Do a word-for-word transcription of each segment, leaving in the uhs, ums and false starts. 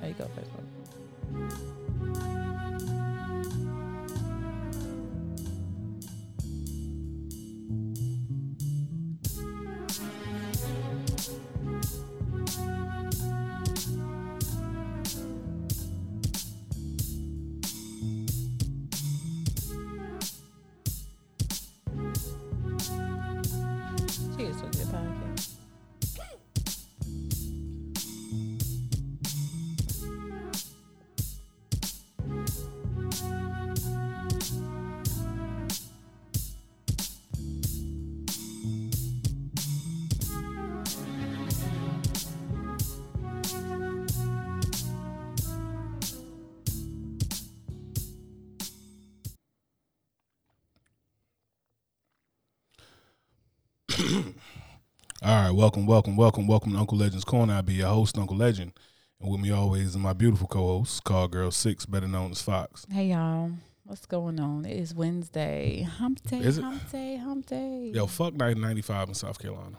There you go, first one. All right, welcome, welcome, welcome, welcome to Uncle Legend's Corner. I'll be your host, Uncle Legend. And with me always is my beautiful co-host, Call Girl Six, better known as Fox. Hey, y'all. What's going on? It is Wednesday. Hump day, is hump it? day, hump day. Yo, fuck ninety-five in South Carolina.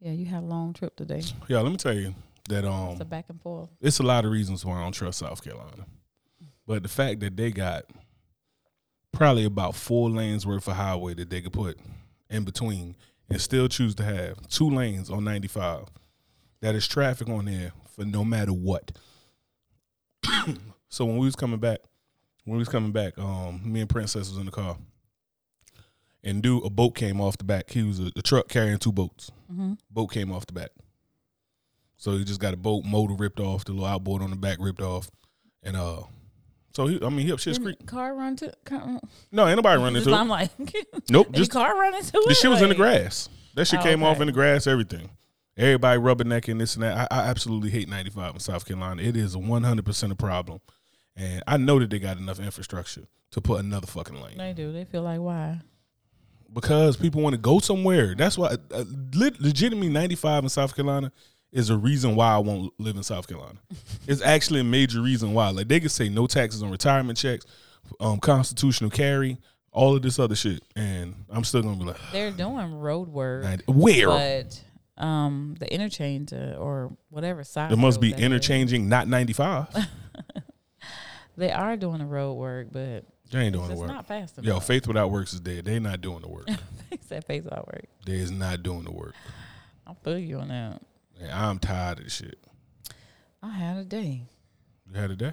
Yeah, you had a long trip today. Yeah, let me tell you that... um, It's a back and forth. It's a lot of reasons why I don't trust South Carolina. But the fact that they got probably about four lanes worth of highway that they could put in between... and still choose to have two lanes on ninety-five. That is traffic on there for no matter what. So when we was coming back, when we was coming back, um, me and Princess was in the car. And dude, a boat came off the back. He was a, a truck carrying two boats. Mm-hmm. Boat came off the back. So he just got a boat, motor ripped off, the little outboard on the back ripped off. And uh, so, he, I mean, he up shit's creek. Car run to car, No, ain't nobody running to it. I'm like, nope. Just car running to it. The shit was in the grass. That shit oh, came okay. off in the grass, everything. Everybody rubbernecking this and that. I, I absolutely hate ninety-five in South Carolina. It is one hundred percent a problem. And I know that they got enough infrastructure to put another fucking lane. They do. They feel like, why? Because people want to go somewhere. That's why, uh, legitimately, ninety-five in South Carolina is a reason why I won't live in South Carolina. It's actually a major reason why. Like, they could say no taxes on retirement checks, um, constitutional carry, all of this other shit, and I'm still going to be like... They're doing road work. ninety Where? But um, the interchange uh, or whatever side... There must be interchanging, is. Not ninety-five. They are doing the road work, but... They ain't doing the work. It's not fast enough. Yo, faith without works is dead. They not doing the work. They said faith without work. They is not doing the work. I'll feel you on that. Man, I'm tired of this shit. I had a day. You had a day?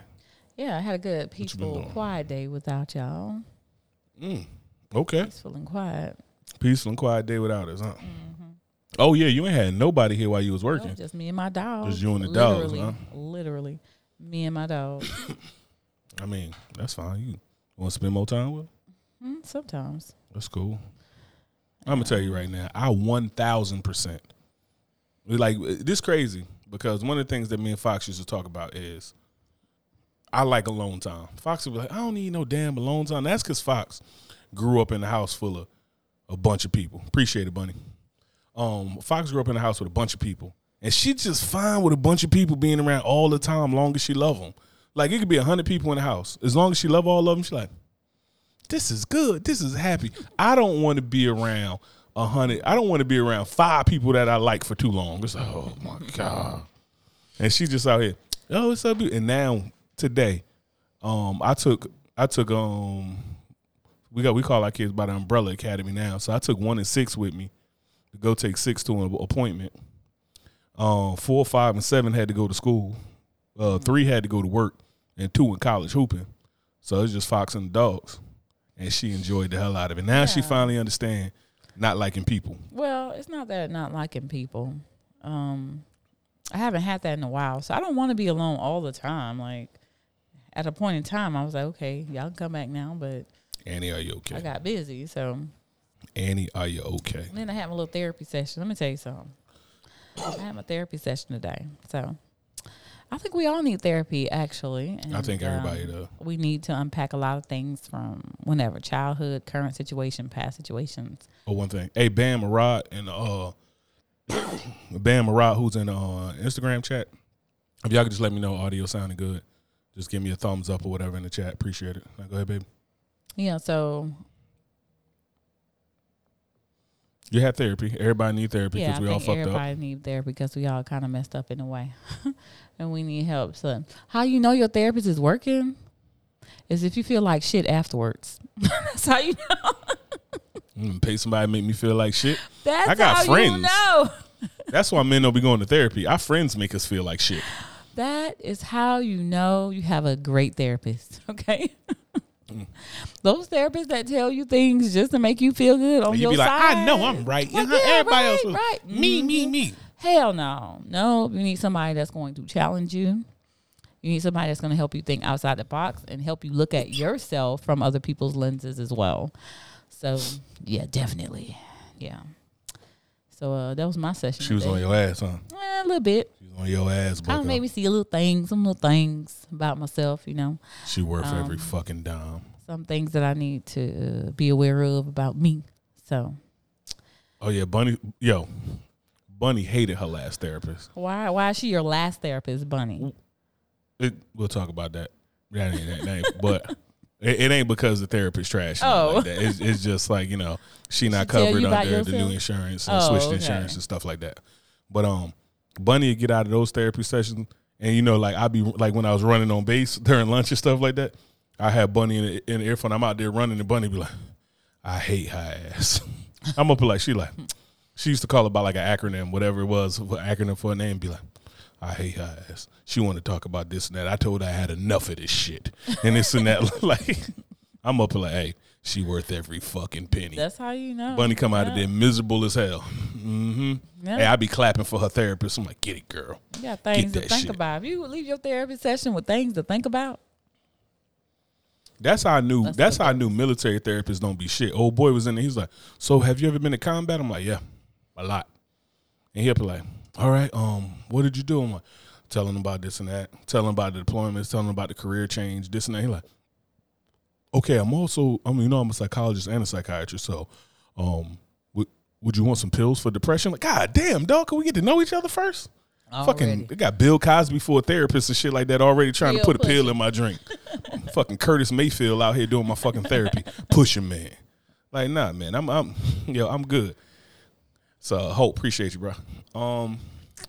Yeah, I had a good, peaceful, quiet day without y'all. Mm, okay. Peaceful and quiet. Peaceful and quiet day without us, huh? Mm-hmm. Oh, yeah, you ain't had nobody here while you was working. No, just me and my dog. Just you and the literally, dogs, huh? Literally, me and my dog. I mean, that's fine. You want to spend more time with them? Mm, sometimes. That's cool. I'm going to tell you right now, I one thousand percent. Like, this crazy because one of the things that me and Fox used to talk about is I like alone time. Fox would be like, I don't need no damn alone time. That's because Fox grew up in a house full of a bunch of people. Appreciate it, Bunny. Um, Fox grew up in a house with a bunch of people, and she just fine with a bunch of people being around all the time, long as she love them. Like, it could be one hundred people in the house. As long as she love all of them, she's like, this is good. This is happy. I don't want to be around A hundred. I don't want to be around five people that I like for too long. It's like, oh my god. And she just out here. Oh, it's so beautiful. And now today, um, I took I took um, we got we call our kids by the Umbrella Academy now. So I took one and six with me to go take six to an appointment. Um, four, five, and seven had to go to school. Uh, three had to go to work, and two in college hooping. So it's just Fox and the dogs, and she enjoyed the hell out of it. Now yeah. She finally understands. Not liking people. Well, it's not that not liking people. Um, I haven't had that in a while, so I don't want to be alone all the time. Like, at a point in time, I was like, okay, y'all can come back now, but... Annie, are you okay? I got busy, so... Annie, are you okay? And then I had my little therapy session. Let me tell you something. I had my therapy session today, so... I think we all need therapy, actually. And, I think everybody um, does. We need to unpack a lot of things from whenever, childhood, current situation, past situations. Oh, one thing. Hey, Bam Marad and uh, Bam Marad, who's in the uh, Instagram chat. If y'all could just let me know audio sounding good, just give me a thumbs up or whatever in the chat. Appreciate it. Now, go ahead, baby. Yeah. So you had therapy. Everybody need therapy because yeah, we all fucked up. Everybody need therapy because we all kind of messed up in a way. and we need help. So how you know your therapist is working is if you feel like shit afterwards. That's how you know. I'm gonna pay somebody to make me feel like shit. That's I got how friends. You know. That's why men don't be going to therapy. Our friends make us feel like shit. That is how you know you have a great therapist, okay? Mm. Those therapists that tell you things just to make you feel good on you your be like, side. I know I'm right. Like, yeah, everybody right, else was right. me, mm-hmm. me, me. Hell no. No, you need somebody that's going to challenge you. You need somebody that's going to help you think outside the box and help you look at yourself from other people's lenses as well. So, yeah, definitely. Yeah. So uh, that was my session. She was today. On your ass, huh? Eh, a little bit. She was on your ass. Bucko. I made me see a little things, some little things about myself, you know. She worth um, every fucking dime. Some things that I need to be aware of about me. So. Oh yeah, Bunny. Yo, Bunny hated her last therapist. Why? Why is she your last therapist, Bunny? It, we'll talk about that. That ain't that name, but. It, it ain't because the therapist trash. Oh. Like that. It's, it's just like, you know, she not she covered under the new insurance and oh, switched okay. insurance and stuff like that. But um, Bunny would get out of those therapy sessions. And, you know, like I be like when I was running on base during lunch and stuff like that, I had Bunny in the, in the earphone. I'm out there running and Bunny be like, I hate her ass. I'm up like, she like, she used to call it by like an acronym, whatever it was, an acronym for a name, be like, I hate her ass. She want to talk about this and that. I told her I had enough of this shit. And this and that. Like, I'm up like, hey, she worth every fucking penny. That's how you know. Bunny come yeah. out of there miserable as hell. Mm-hmm. Yeah. Hey, I be clapping for her therapist. I'm like, get it, girl. You got things to think shit. About. If you leave your therapy session with things to think about. That's how I knew. That's, that's how I knew military therapists don't be shit. Old boy was in there. He's like, so have you ever been to combat? I'm like, yeah, a lot. And he'll be like, all right, um, what did you do? I'm like, tell him about this and that. Tell him about the deployments. Tell him about the career change, this and that. He's like, okay, I'm also, I mean, you know, I'm a psychologist and a psychiatrist, so um, w- would you want some pills for depression? Like, God damn, dog, can we get to know each other first? Already. Fucking, they got Bill Cosby for a therapist and shit like that already trying Bill to put push. A pill in my drink. Fucking Curtis Mayfield out here doing my fucking therapy. Pushing, man. Like, nah, man, I'm, I'm, yo, I'm good. So, Hope, appreciate you, bro. Um,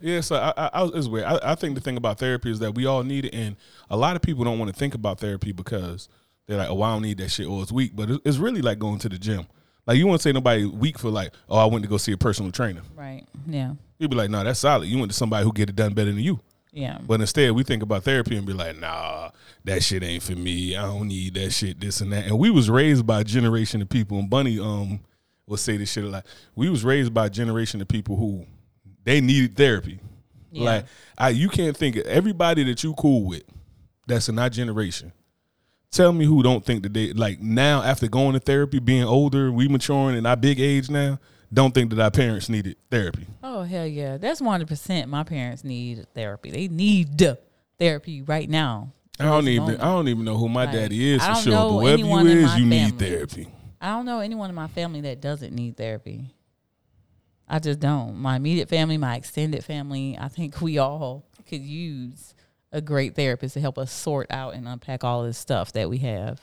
yeah, so I, I, I it's weird. I, I think the thing about therapy is that we all need it, and a lot of people don't want to think about therapy because they're like, oh, I don't need that shit, or it's weak. But it's really like going to the gym. Like, you won't say nobody weak for like, oh, I went to go see a personal trainer. Right, yeah. You'd be like, no, nah, that's solid. You went to somebody who get it done better than you. Yeah. But instead, we think about therapy and be like, nah, that shit ain't for me. I don't need that shit, this and that. And we was raised by a generation of people, and Bunny, um... We'll say this shit a lot. We was raised by a generation of people who they needed therapy. Yeah. Like I, you can't think of everybody that you cool with that's in our generation. Tell me who don't think that they like now after going to therapy, being older, we maturing in our big age now, don't think that our parents needed therapy. Oh hell yeah. That's one hundred percent my parents need therapy. They need therapy right now. I don't even moment. I don't even know who my like, daddy is for sure. But whoever you is, you family. Need therapy. I don't know anyone in my family that doesn't need therapy. I just don't. My immediate family, my extended family, I think we all could use a great therapist to help us sort out and unpack all this stuff that we have.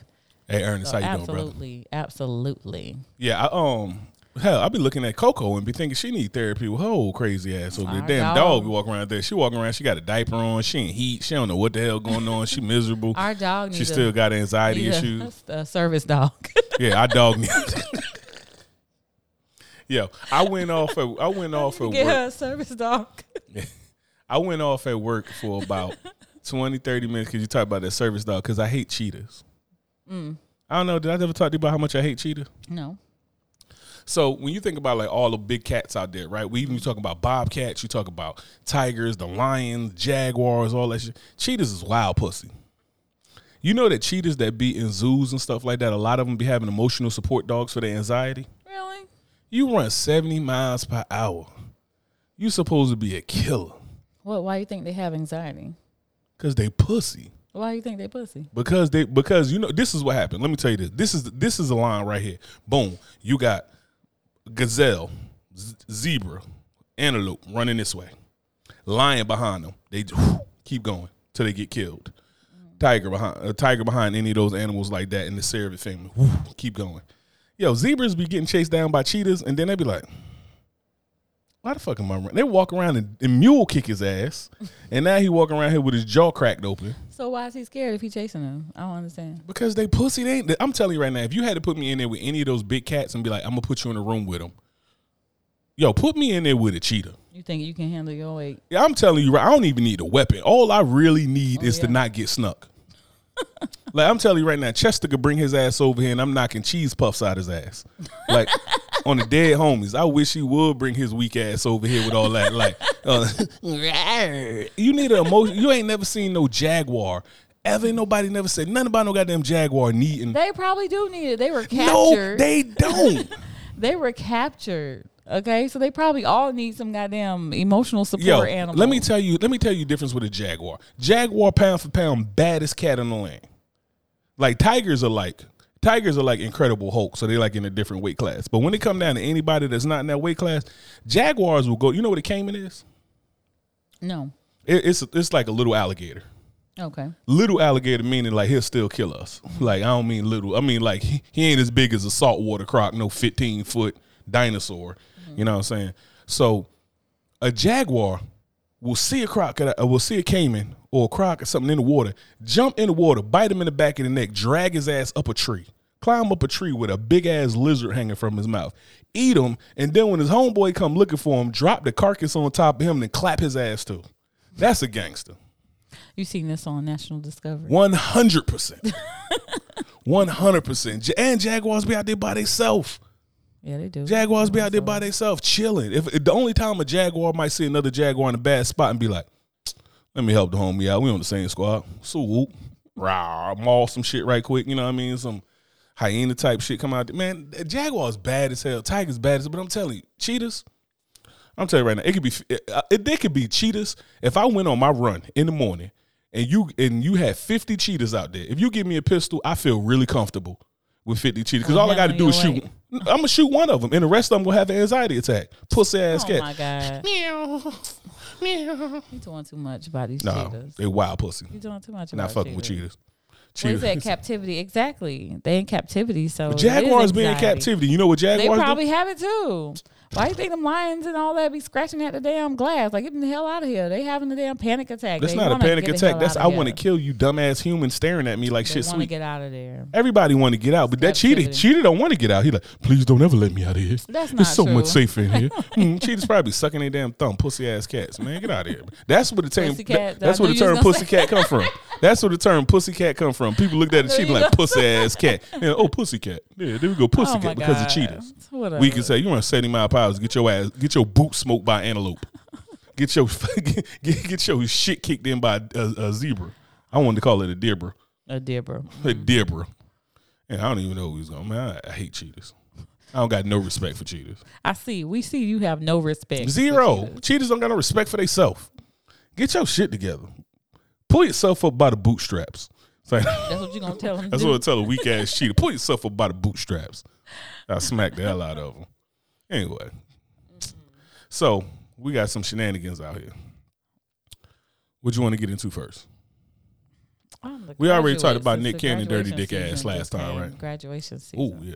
Hey, Ernest, so how you doing, brother? Absolutely, absolutely. Yeah, I, um, hell, I be looking at Coco and be thinking she need therapy with her old crazy ass over there. Damn dog. dog be walking around there. She walking around, she got a diaper on, she in heat, she don't know what the hell going on, she miserable. Our dog needs She still a, got anxiety issues. A, a service dog. Yeah, our dog needs Yo, I went off at, I went off at work. Get her a service dog. I went off at work for about twenty, thirty minutes because you talk about that service dog because I hate cheetahs. Mm. I don't know, did I ever talk to you about how much I hate cheetahs? No. So when you think about like all the big cats out there, right? We even talk about bobcats, you talk about tigers, the lions, jaguars, all that shit. Cheetahs is wild pussy. You know that cheetahs that be in zoos and stuff like that, a lot of them be having emotional support dogs for their anxiety. Really? You run seventy miles per hour. You supposed to be a killer. What? Why you think they have anxiety? Because they pussy. Why do you think they pussy? Because they because you know this is what happened. Let me tell you this. This is this is a line right here. Boom. You got gazelle, z- zebra, antelope running this way, lion behind them. They whoo, keep going till they get killed. Tiger behind a uh, tiger behind any of those animals like that in the Serengeti family. Whoo, keep going. Yo, zebras be getting chased down by cheetahs, and then they be like, Why the fuck am I running? They walk around and, and mule kick his ass, and now he walking around here with his jaw cracked open. So why is he scared if he chasing them? I don't understand. Because they pussy. They ain't. I'm telling you right now, if you had to put me in there with any of those big cats and be like, I'm gonna put you in a room with them, yo, put me in there with a cheetah. You think you can handle your weight? Yeah, I'm telling you right. I don't even need a weapon. All I really need oh, is yeah. to not get snuck. Like, I'm telling you right now, Chester could bring his ass over here and I'm knocking cheese puffs out his ass. Like, on the dead homies. I wish he would bring his weak ass over here with all that. Like, uh, you need an emotion. You ain't never seen no jaguar. Ever ain't nobody never said nothing about no goddamn jaguar needing. They probably do need it. They were captured. No, they don't. They were captured. Okay, so they probably all need some goddamn emotional support. Yo, animal. Let me tell you, let me tell you the difference with a jaguar. Jaguar, pound for pound, baddest cat in the land. Like, tigers are like, tigers are like Incredible Hulk, so they like in a different weight class. But when it come down to anybody that's not in that weight class, jaguars will go. You know what a caiman is? No. It, it's it's like a little alligator. Okay. Little alligator meaning like he'll still kill us. Like, I don't mean little. I mean like he, he ain't as big as a saltwater croc, no fifteen foot dinosaur. You know what I'm saying? So a jaguar will see a croc, will see a caiman or a croc or something in the water, jump in the water, bite him in the back of the neck, drag his ass up a tree, climb up a tree with a big-ass lizard hanging from his mouth, eat him, and then when his homeboy come looking for him, drop the carcass on top of him and clap his ass too. That's a gangster. You seen this on National Discovery. one hundred percent. one hundred percent. And jaguars be out there by themselves. Yeah, they do. Jaguars be out there by themselves chilling. If, if the only time a jaguar might see another jaguar in a bad spot and be like, "Let me help the homie out. We on the same squad." So whoop, rah, maul some shit right quick. You know what I mean? Some hyena type shit come out there. Man, jaguar's bad as hell. Tiger's bad as hell. But I'm telling you, cheetahs. I'm telling you right now, it could be it. They could be cheetahs. If I went on my run in the morning and you and you had fifty cheetahs out there, if you give me a pistol, I feel really comfortable with fifty cheetahs because oh, all I got to do is shoot. I'm going to shoot one of them, and the rest of them going to have an anxiety attack. Pussy ass oh cat. Oh, my God. Meow. Meow. You're doing too much about these nah, cheetahs. They wild pussy. You're doing too much about Not fucking cheetahs. with cheetahs. cheetahs. Well, they said captivity. Exactly. They in captivity, so but Jaguars being in captivity. You know what jaguars do? They probably do? have it, too. Why do you think them lions and all that be scratching at the damn glass? Like, get them the hell out of here. They having the damn panic attack. That's they not a panic attack. That's I want to kill you dumbass humans staring at me like they shit sweet. They want to get out of there. Everybody want to get out, but that cheetah, cheetah don't want to get out. He like, please don't ever let me out of here. That's not It's so true. much safer in here. mm, cheetahs probably sucking their damn thumb. Pussy-ass cats, man. Get out of here. That's where the term pussycat, that's where the term pussycat come from. That's where the term pussycat come from. People looked at the cheetah like, pussy-ass cat. Yeah, oh, pussycat. Yeah, there we go, pussycat, oh because of cheetahs. We can say, you want seventy mile per hour. Get your ass, get your boot smoked by antelope. Get your get, get your shit kicked in by a, a zebra. I wanted to call it a debra. A debra. A debra. And I don't even know who he's going. Man, I, I hate cheetahs. I don't got no respect for cheetahs. I see. We see you have no respect. Zero. Cheetahs. cheetahs don't got no respect for themselves. Get your shit together. Pull yourself up by the bootstraps. Like, that's what you gonna tell them. That's do. what I tell a weak ass cheetah. Pull yourself up by the bootstraps. I smack the hell out of them. Anyway, mm-hmm. So we got some shenanigans out here. What you want to get into first? We already talked about Nick Cannon dirty dick ass last time, right? Graduation season. Oh, yeah.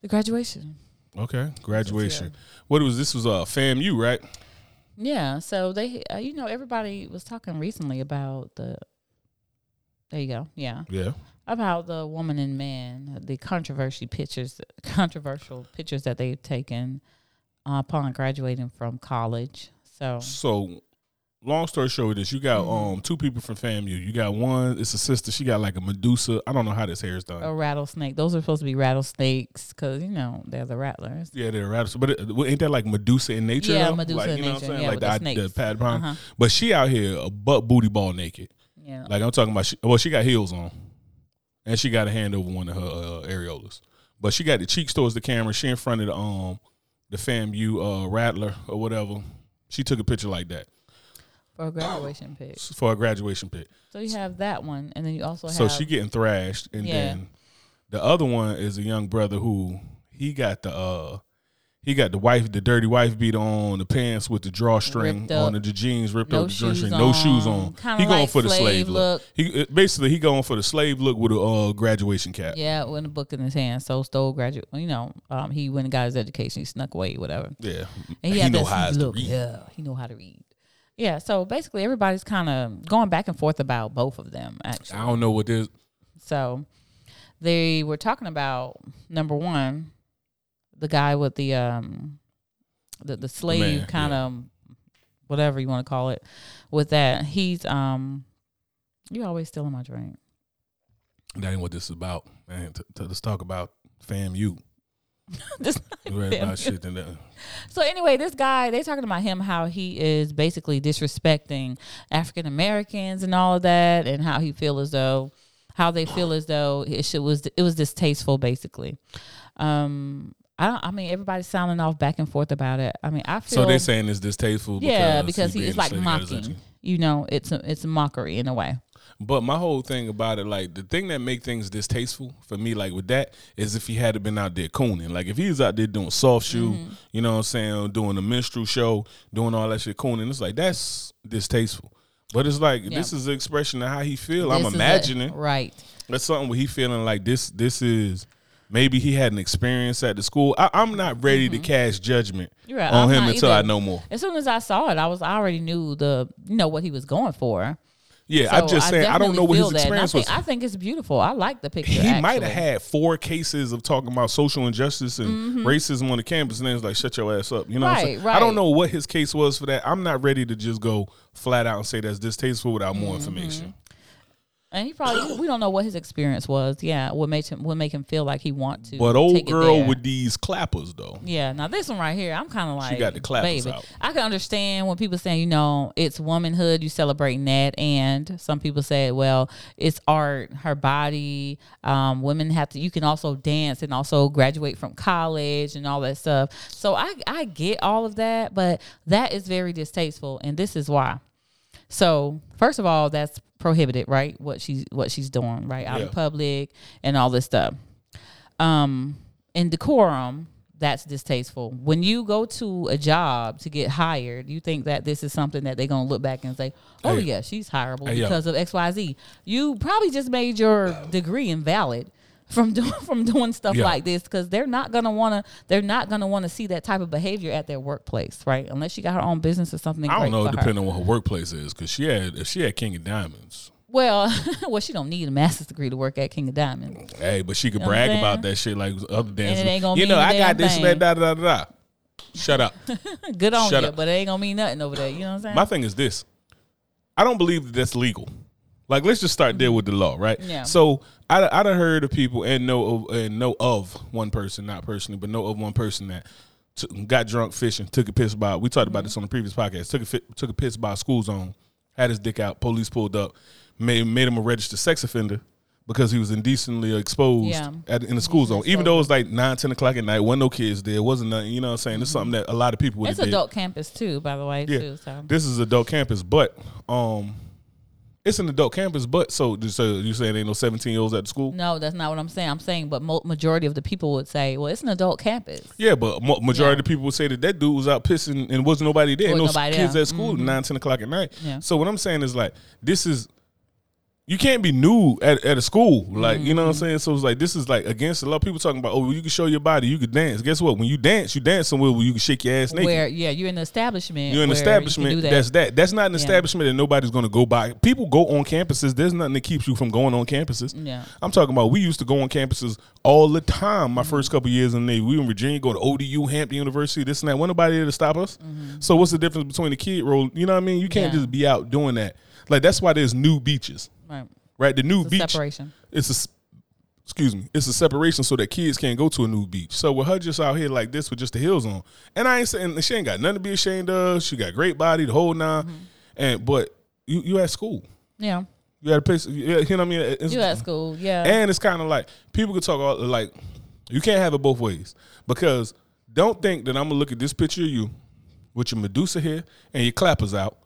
The graduation. Okay, graduation. What was this? Was uh, FAMU, right? Yeah, so they, uh, you know, everybody was talking recently about the, there you go, yeah. Yeah. About the woman and man, the controversy pictures, controversial pictures that they've taken uh, upon graduating from college. So, so long story short, is you got mm-hmm. um two people from FAMU. You got one, it's a sister. She got like a Medusa. I don't know how this hair is done. A rattlesnake. Those are supposed to be rattlesnakes because you know they're the rattlers. Yeah, they're rattlesnakes. But it, ain't that like Medusa in nature? Yeah, though? Medusa like, in you know nature. What I'm saying? Yeah, like the, the, I, the pad pond. Uh-huh. But she out here a butt booty ball naked. Yeah, like I'm talking about. She, well, she got heels on. And she got a hand over one of her uh, areolas. But she got the cheeks towards the camera. She in front of the, um, the FAMU uh, Rattler or whatever. She took a picture like that. For a graduation pic. For a graduation pic. So you have that one. And then you also have. So she getting thrashed. And yeah. then the other one is a young brother who he got the, uh, He got the wife, the dirty wife beat on, the pants with the drawstring on, the, the jeans ripped no up, the drawstring, no shoes on. Kinda he going like for slave the slave look. look. He basically he going for the slave look with a uh, graduation cap. Yeah, with a book in his hand. So stole graduate. You know, um, he went and got his education. He snuck away, whatever. Yeah, and he, he know how to read. Yeah, he know how to read. Yeah, so basically everybody's kind of going back and forth about both of them. Actually, I don't know what this. So they were talking about number one. The guy with the um, the the slave kind of yeah. whatever you want to call it, with that he's um, you always stealing my drink. That ain't what this is about, man. T- t- let's talk about FAMU. This not about shit than that. So anyway, this guy, they talking about him, how he is basically disrespecting African Americans and all of that, and how he feel as though, how they feel as though it should, was it was distasteful, basically. Um. I, don't, I mean, everybody's sounding off back and forth about it. I mean, I feel... So they're saying it's distasteful because... Yeah, because he's like mocking. You know, it's a, it's a mockery in a way. But my whole thing about it, like, the thing that make things distasteful for me, like, with that, is if he had been out there cooning. Like, if he was out there doing soft shoe, mm-hmm. you know what I'm saying, doing a minstrel show, doing all that shit cooning, it's like, that's distasteful. But it's like, yeah. this is an expression of how he feel. This I'm imagining. A, right. That's something where he feeling like this. this is... Maybe he had an experience at the school. I, I'm not ready mm-hmm. to cast judgment right. on I'm him until either. I know more. As soon as I saw it, I was I already knew the you know what he was going for. Yeah, so I'm just saying I, I don't know what his experience I think, was. I think it's beautiful. I like the picture. He actually. might have had four cases of talking about social injustice and mm-hmm. racism on the campus, and then it's like, shut your ass up. You know right, what I'm saying? Right. I don't know what his case was for that. I'm not ready to just go flat out and say that's distasteful without more mm-hmm. information. And he probably, we don't know what his experience was. Yeah, what made him, what make him feel like he want to. But old girl with these clappers, though. Yeah, now this one right here, I'm kind of like, she got the clappers baby. out. I can understand when people saying, you know, it's womanhood, you celebrating that. And some people say, well, it's art, her body. Um, women have to, you can also dance and also graduate from college and all that stuff. So I, I get all of that, but that is very distasteful. And this is why. So first of all, that's prohibited, right? What she's what she's doing, right? Out yeah. in public and all this stuff. Um, in decorum, that's distasteful. When you go to a job to get hired, you think that this is something that they're gonna look back and say, "Oh hey. yeah, she's hireable hey, because yo. of X, Y, Z." You probably just made your degree invalid from doing from doing stuff yeah. like this, because they're not gonna wanna they're not gonna wanna see that type of behavior at their workplace, right? Unless she got her own business or something. I don't know, depending on what her workplace is, because she had if she had King of Diamonds. Well, well, she don't need a master's degree to work at King of Diamonds. Hey, but she could you know brag about that shit like other dancers. You know, I got this, that, da da da da. Shut up. Good on Shut you, up. But it ain't gonna mean nothing over there. You know what I'm saying? My thing is this: I don't believe that that's legal. Like, let's just start there with the law, right? Yeah. So I I done heard of people and know of, and know of one person, not personally, but know of one person that t- got drunk fishing, took a piss by. We talked about mm-hmm. this on the previous podcast. Took a fi- took a piss by a school zone, had his dick out. Police pulled up, made made him a registered sex offender because he was indecently exposed yeah. at, in the school zone. Even though it was like nine, ten o'clock at night, wasn't no kids there, wasn't nothing. You know what I'm saying? Mm-hmm. It's something that a lot of people would It's adult did. campus too, by the way. Yeah. Too, so. This is adult campus, but um. It's an adult campus, but so, so you saying there ain't no seventeen-year-olds at the school? No, that's not what I'm saying. I'm saying, but mo- majority of the people would say, well, it's an adult campus. Yeah, but mo- majority yeah. of the people would say that that dude was out pissing and wasn't nobody there. Wasn't no nobody kids there. At school mm-hmm. at nine, ten o'clock at night. Yeah. So what I'm saying is, like, this is, you can't be nude at, at a school. Like, mm-hmm. you know what I'm saying? So it's like, this is, like, against a lot of people talking about, oh, well, you can show your body, you can dance. Guess what? When you dance, you dance somewhere where you can shake your ass naked. Where, yeah, you're in an establishment. You're in an establishment. That. That's that. That's not an yeah. establishment that nobody's going to go by. People go on campuses. There's nothing that keeps you from going on campuses. Yeah. I'm talking about, we used to go on campuses all the time. My mm-hmm. first couple years in the Navy, we were in Virginia, go to O D U, Hampton University, this and that. Wasn't nobody there to stop us. Mm-hmm. So what's the difference between the kid role? You know what I mean? You can't yeah. just be out doing that. Like, that's why there's new beaches. Right. Right. The new it's beach. Separation. It's a, excuse me. It's a separation so that kids can't go to a new beach. So with her just out here like this with just the heels on, and I ain't saying she ain't got nothing to be ashamed of. She got great body, the whole nine. Mm-hmm. And but you you at school. Yeah. You at a place. You know what I mean? It's, you at school. Yeah. And it's kind of like people could talk all like, you can't have it both ways, because don't think that I'm gonna look at this picture of you with your Medusa hair and your clappers out.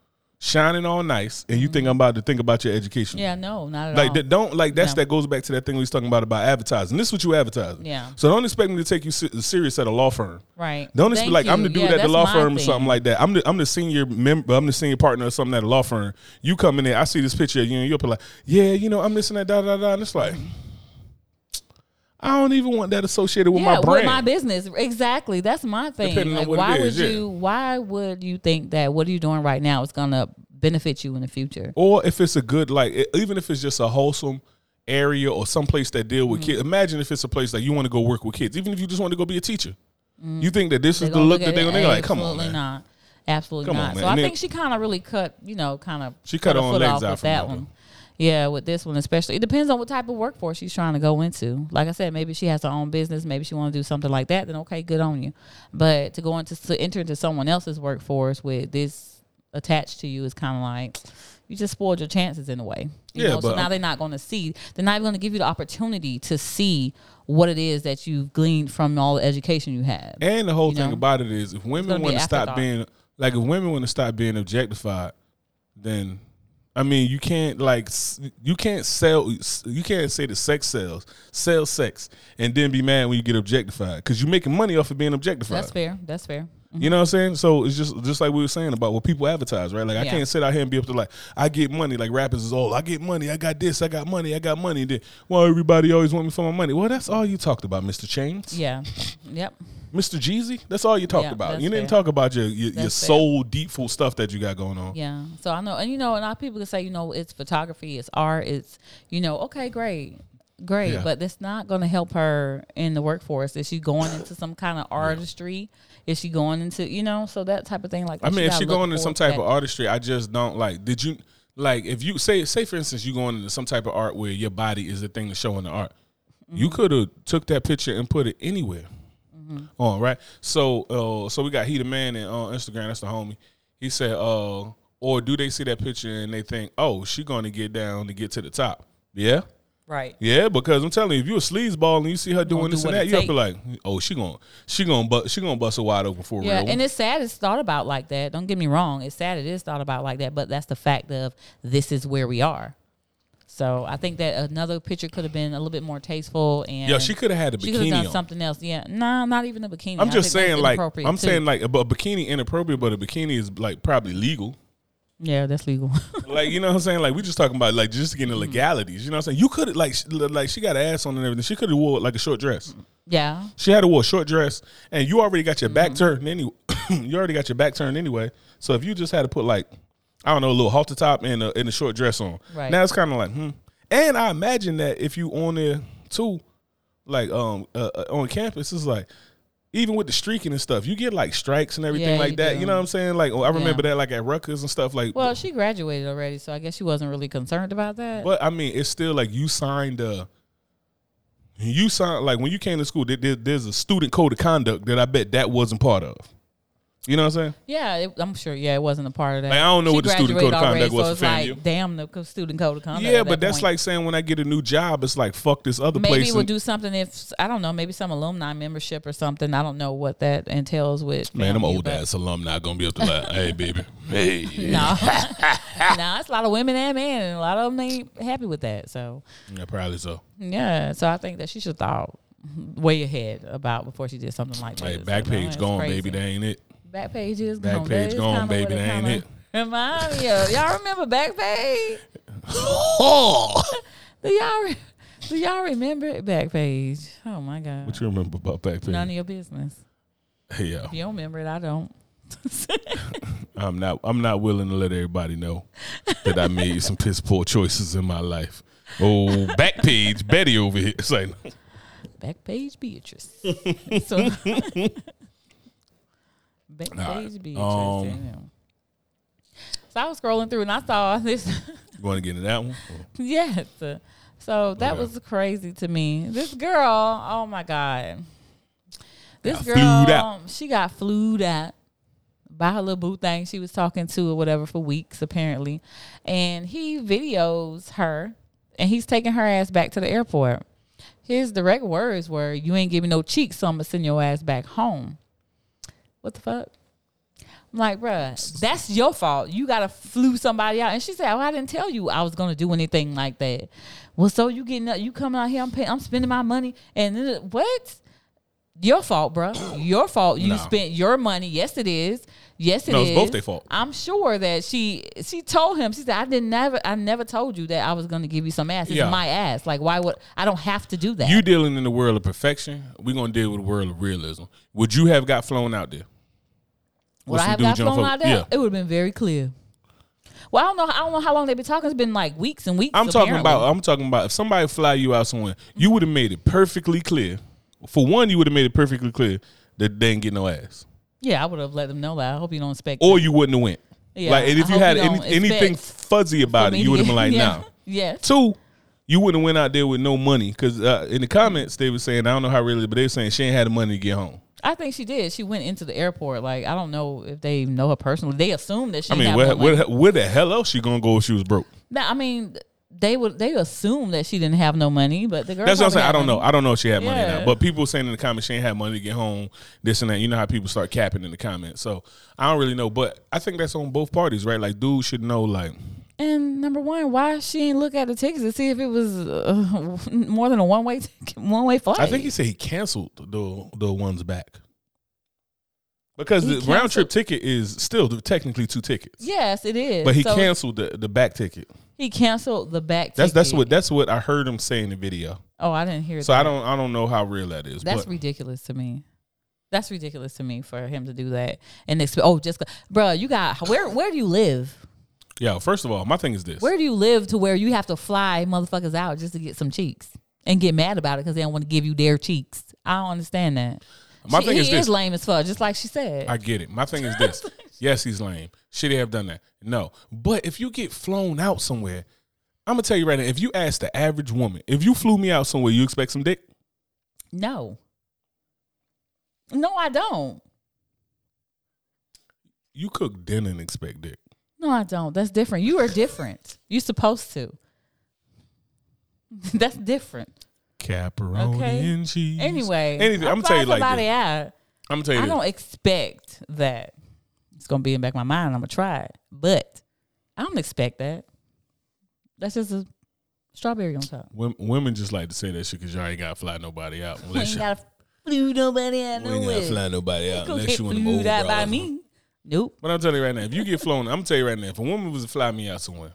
shining all nice, and you mm-hmm. think I'm about to think about your education. Yeah, no, not at like, all. Like, don't, like, that's, no. that goes back to that thing we was talking about about advertising. This is what you advertising. Yeah. So don't expect me to take you serious at a law firm. Right. Don't expect, like, you. I'm the dude yeah, at the law firm thing. or something like that. I'm the, I'm the senior member, I'm the senior partner or something at a law firm. You come in there, I see this picture of you, and you'll be like, yeah, you know, I'm missing that, da, da, da. And it's like, I don't even want that associated with yeah, my brand. With my business. Exactly. That's my thing. Like, why is, would yeah. you why would you think that what are you doing right now is gonna benefit you in the future? Or if it's a good, like, even if it's just a wholesome area or someplace that deal with mm-hmm. kids. Imagine if it's a place that you want to go work with kids, even if you just want to go be a teacher. Mm-hmm. You think that this they're is the look that they're gonna like, come on. Absolutely not. Absolutely come not. On, so and I think she kinda really cut, you know, kind of she cut her own legs out with that one. Yeah, with this one especially. It depends on what type of workforce she's trying to go into. Like I said, maybe she has her own business. Maybe she want to do something like that. Then, okay, good on you. But to go into to enter into someone else's workforce with this attached to you is kind of like you just spoiled your chances in a way. You yeah, know? But so now they're not going to see. They're not even going to give you the opportunity to see what it is that you've gleaned from all the education you have. And the whole you thing know? about it is if women want to stop being, like if women want to stop being objectified, then... I mean, you can't like you can't sell you can't say that sex sells, sell sex, and then be mad when you get objectified because you're making money off of being objectified. That's fair. That's fair. Mm-hmm. You know what I'm saying? So it's just just like we were saying about what people advertise, right? Like yeah. I can't sit out here and be able to like I get money. Like rappers is all I get money. I got this. I got money. I got money. And then well, everybody always want me for my money. Well, that's all you talked about, Mister Chains. Yeah. Yep. Mister Jeezy, that's all you talked yeah, about. You didn't fair. talk about your your, your soul deepful stuff that you got going on. Yeah, so I know, and you know, and our people can say, you know, it's photography, it's art, it's you know, okay, great, great, yeah. but that's not going to help her in the workforce. Is she going into some kind of artistry? Is she going into you know, so that type of thing? Like, I mean, she if she going into some type of artistry, I just don't like. Did you like if you say say for instance you going into some type of art where your body is the thing to show in the art? Mm-hmm. You could have took that picture and put it anywhere. Mm-hmm. All right, so uh, so we got he the man and on uh, Instagram. That's the homie. He said, uh, or do they see that picture and they think, oh, she gonna get down to get to the top? Yeah, right. Yeah, because I'm telling you, if you a sleazeball and you see her doing do this and that, you have to be like, oh, she gonna she gonna bu- she gonna bust her wide open for yeah, real. Yeah, and it's sad it's thought about like that. Don't get me wrong, it's sad it is thought about like that, but that's the fact of this is where we are. So I think that another picture could have been a little bit more tasteful, and yeah, she could have had a bikini. She could have done on. something else. Yeah, nah, not even a bikini. I'm just saying, like, I'm too. saying, like, a, a bikini inappropriate, but a bikini is like probably legal. Yeah, that's legal. Like, you know what I'm saying? Like, we just talking about like just getting the legalities. You know what I'm saying? You could have like, like she got an ass on and everything. She could have wore like a short dress. Yeah, she had to wear a short dress, and you already got your mm-hmm. back turned anyway. You already got your back turned anyway. So if you just had to put like. I don't know, a little halter top and a, and a short dress on. Right. Now it's kind of like, hmm. And I imagine that if you on there too, like um uh, uh, on campus, it's like, even with the streaking and stuff, you get like strikes and everything yeah, like you that. Do. You know what I'm saying? Like, oh, I remember yeah. that like at Rutgers and stuff. Like, well, she graduated already, so I guess she wasn't really concerned about that. But I mean, it's still like you signed a. You signed, like when you came to school, there, there, there's a student code of conduct that I bet that wasn't part of. You know what I'm saying? Yeah, it, I'm sure. Yeah, it wasn't a part of that. Like, I don't know she what the student code of conduct was so for FAMU. Like, damn, the student code of conduct. Yeah, that but that's point. Like saying when I get a new job, it's like fuck this other maybe place. Maybe we'll do something if I don't know. Maybe some alumni membership or something. I don't know what that entails with. Man, them old ass alumni gonna be up to like, hey, baby, hey. No, no, it's a lot of women and men, and a lot of them ain't happy with that. So yeah, probably so. Yeah, so I think that she should thought way ahead about before she did something like that. Hey, back page gone, baby. That ain't it. Backpage is Back gone. Backpage gone, baby. That ain't it. Remind me of, y'all remember Backpage? Oh. do y'all re- do y'all remember Backpage? Oh my God. What you remember about Backpage? None of your business. Hey, yo. If you don't remember it, I don't. I'm not. I'm not willing to let everybody know that I made some piss poor choices in my life. Oh, Backpage Betty over here. It's like Backpage Beatrice. So. Backstage right. be um, yeah. So I was scrolling through and I saw this. You want to get into that one? Or? Yes. So that okay. was crazy to me. This girl, oh my God. This got girl, um, she got flued out by her little boo thing she was talking to or whatever for weeks apparently. And he videos her and he's taking her ass back to the airport. His direct words were, "You ain't giving no cheeks, so I'm going to send your ass back home." What the fuck? I'm like, bruh, that's your fault. You got to flew somebody out. And she said, well, I didn't tell you I was going to do anything like that. Well, so you getting up, you coming out here, I'm paying, I'm spending my money. And what? Your fault, bruh. Your fault. You no. spent your money. Yes, it is. Yes, it no, it's is. Both their fault. I'm sure that she she told him. She said, "I didn't never. I never told you that I was going to give you some ass. It's yeah. my ass. Like, why would I don't have to do that? You dealing in the world of perfection. We're gonna deal with the world of realism. Would you have got flown out there? Would I have got flown out there? Yeah. It would have been very clear. Well, I don't know. I don't know how long they've been talking. It's been like weeks and weeks. I'm apparently. talking about. I'm talking about. If somebody fly you out somewhere, you would have made it perfectly clear. For one, you would have made it perfectly clear that they didn't get no ass. Yeah, I would have let them know that. I hope you don't expect Or that. you wouldn't have went. Yeah, like, and if I you had you any, anything fuzzy about it, you would have been like, yeah. no. Yes. Two, you wouldn't have went out there with no money. Because uh, in the comments, they were saying, I don't know how really, but they were saying she ain't had the money to get home. I think she did. She went into the airport. Like, I don't know if they know her personally. They assumed that she I mean, where, where, where the hell else she going to go if she was broke? Nah, I mean... They would they assume that she didn't have no money, but the girl. That's what I'm saying. I don't money. know. I don't know if she had yeah. money or not. But people saying in the comments she ain't had money to get home, this and that. You know how people start capping in the comments. So I don't really know. But I think that's on both parties, right? Like, dude should know, like. And number one, why she ain't look at the tickets to see if it was uh, more than a one way one way flight? I think he said he canceled the the ones back. Because he the canceled. round trip ticket is still technically two tickets. Yes, it is. But he so canceled the, the back ticket. He canceled the back that's, ticket. That's what that's what I heard him say in the video. Oh, I didn't hear so that. So I don't I don't know how real that is. That's but. ridiculous to me. That's ridiculous to me for him to do that. And exp- oh, just bro, you got where where do you live? Yeah, first of all, my thing is this: where do you live to where you have to fly motherfuckers out just to get some cheeks and get mad about it because they don't want to give you their cheeks? I don't understand that. My she, thing is, he this. is lame as fuck, just like she said. I get it. My thing is this. Yes, he's lame. Should he have done that? No. But if you get flown out somewhere, I'm going to tell you right now, if you ask the average woman, if you flew me out somewhere, you expect some dick? No. No, I don't. You cook dinner and expect dick. No, I don't. That's different. You are different. You're supposed to. That's different. Caparoni okay. and cheese. Anyway, Anything. I'm, I'm tell you like this. Out. I'm tell you, I this. don't expect that. It's gonna be in the back of my mind. I'm gonna try it, but I don't expect that. That's just a strawberry on top. Women, women just like to say that shit because y'all ain't gotta fly nobody out. You ain't gotta flew nobody out. You ain't gotta fly nobody out unless you want to move out by me. Nope. But I'm telling you right now, if you get flown, I'm telling you right now, if a woman was to fly me out somewhere,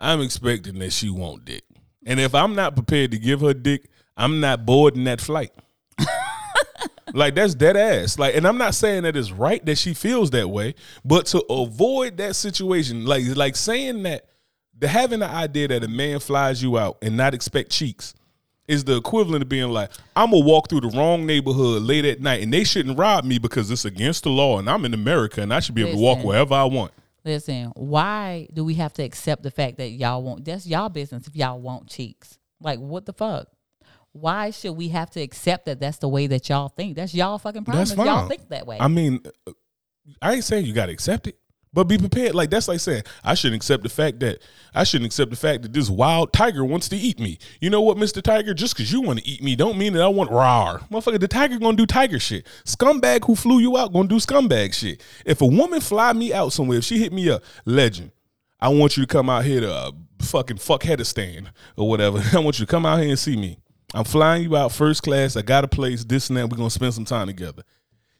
I'm expecting that she want dick. And if I'm not prepared to give her dick, I'm not boarding that flight. Like, that's dead ass. Like, and I'm not saying that it's right that she feels that way, but to avoid that situation, like like saying that, the having the idea that a man flies you out and not expect cheeks is the equivalent of being like, I'm going to walk through the wrong neighborhood late at night and they shouldn't rob me because it's against the law and I'm in America and I should be able Listen. to walk wherever I want. Listen, why do we have to accept the fact that y'all won't? That's y'all business if y'all want cheeks. Like, what the fuck? Why should we have to accept that that's the way that y'all think? That's y'all fucking problem. That's fine. Y'all think that way. I mean, I ain't saying you got to accept it, but be prepared. Like, that's like saying, I shouldn't accept the fact that, I shouldn't accept the fact that this wild tiger wants to eat me. You know what, Mister Tiger? Just because you want to eat me don't mean that I want rawr. Motherfucker, the tiger going to do tiger shit. Scumbag who flew you out going to do scumbag shit. If a woman fly me out somewhere, if she hit me up, legend, I want you to come out here to uh, fucking fuckheadistan or whatever. I want you to come out here and see me. I'm flying you out first class. I got a place, this and that. We're going to spend some time together.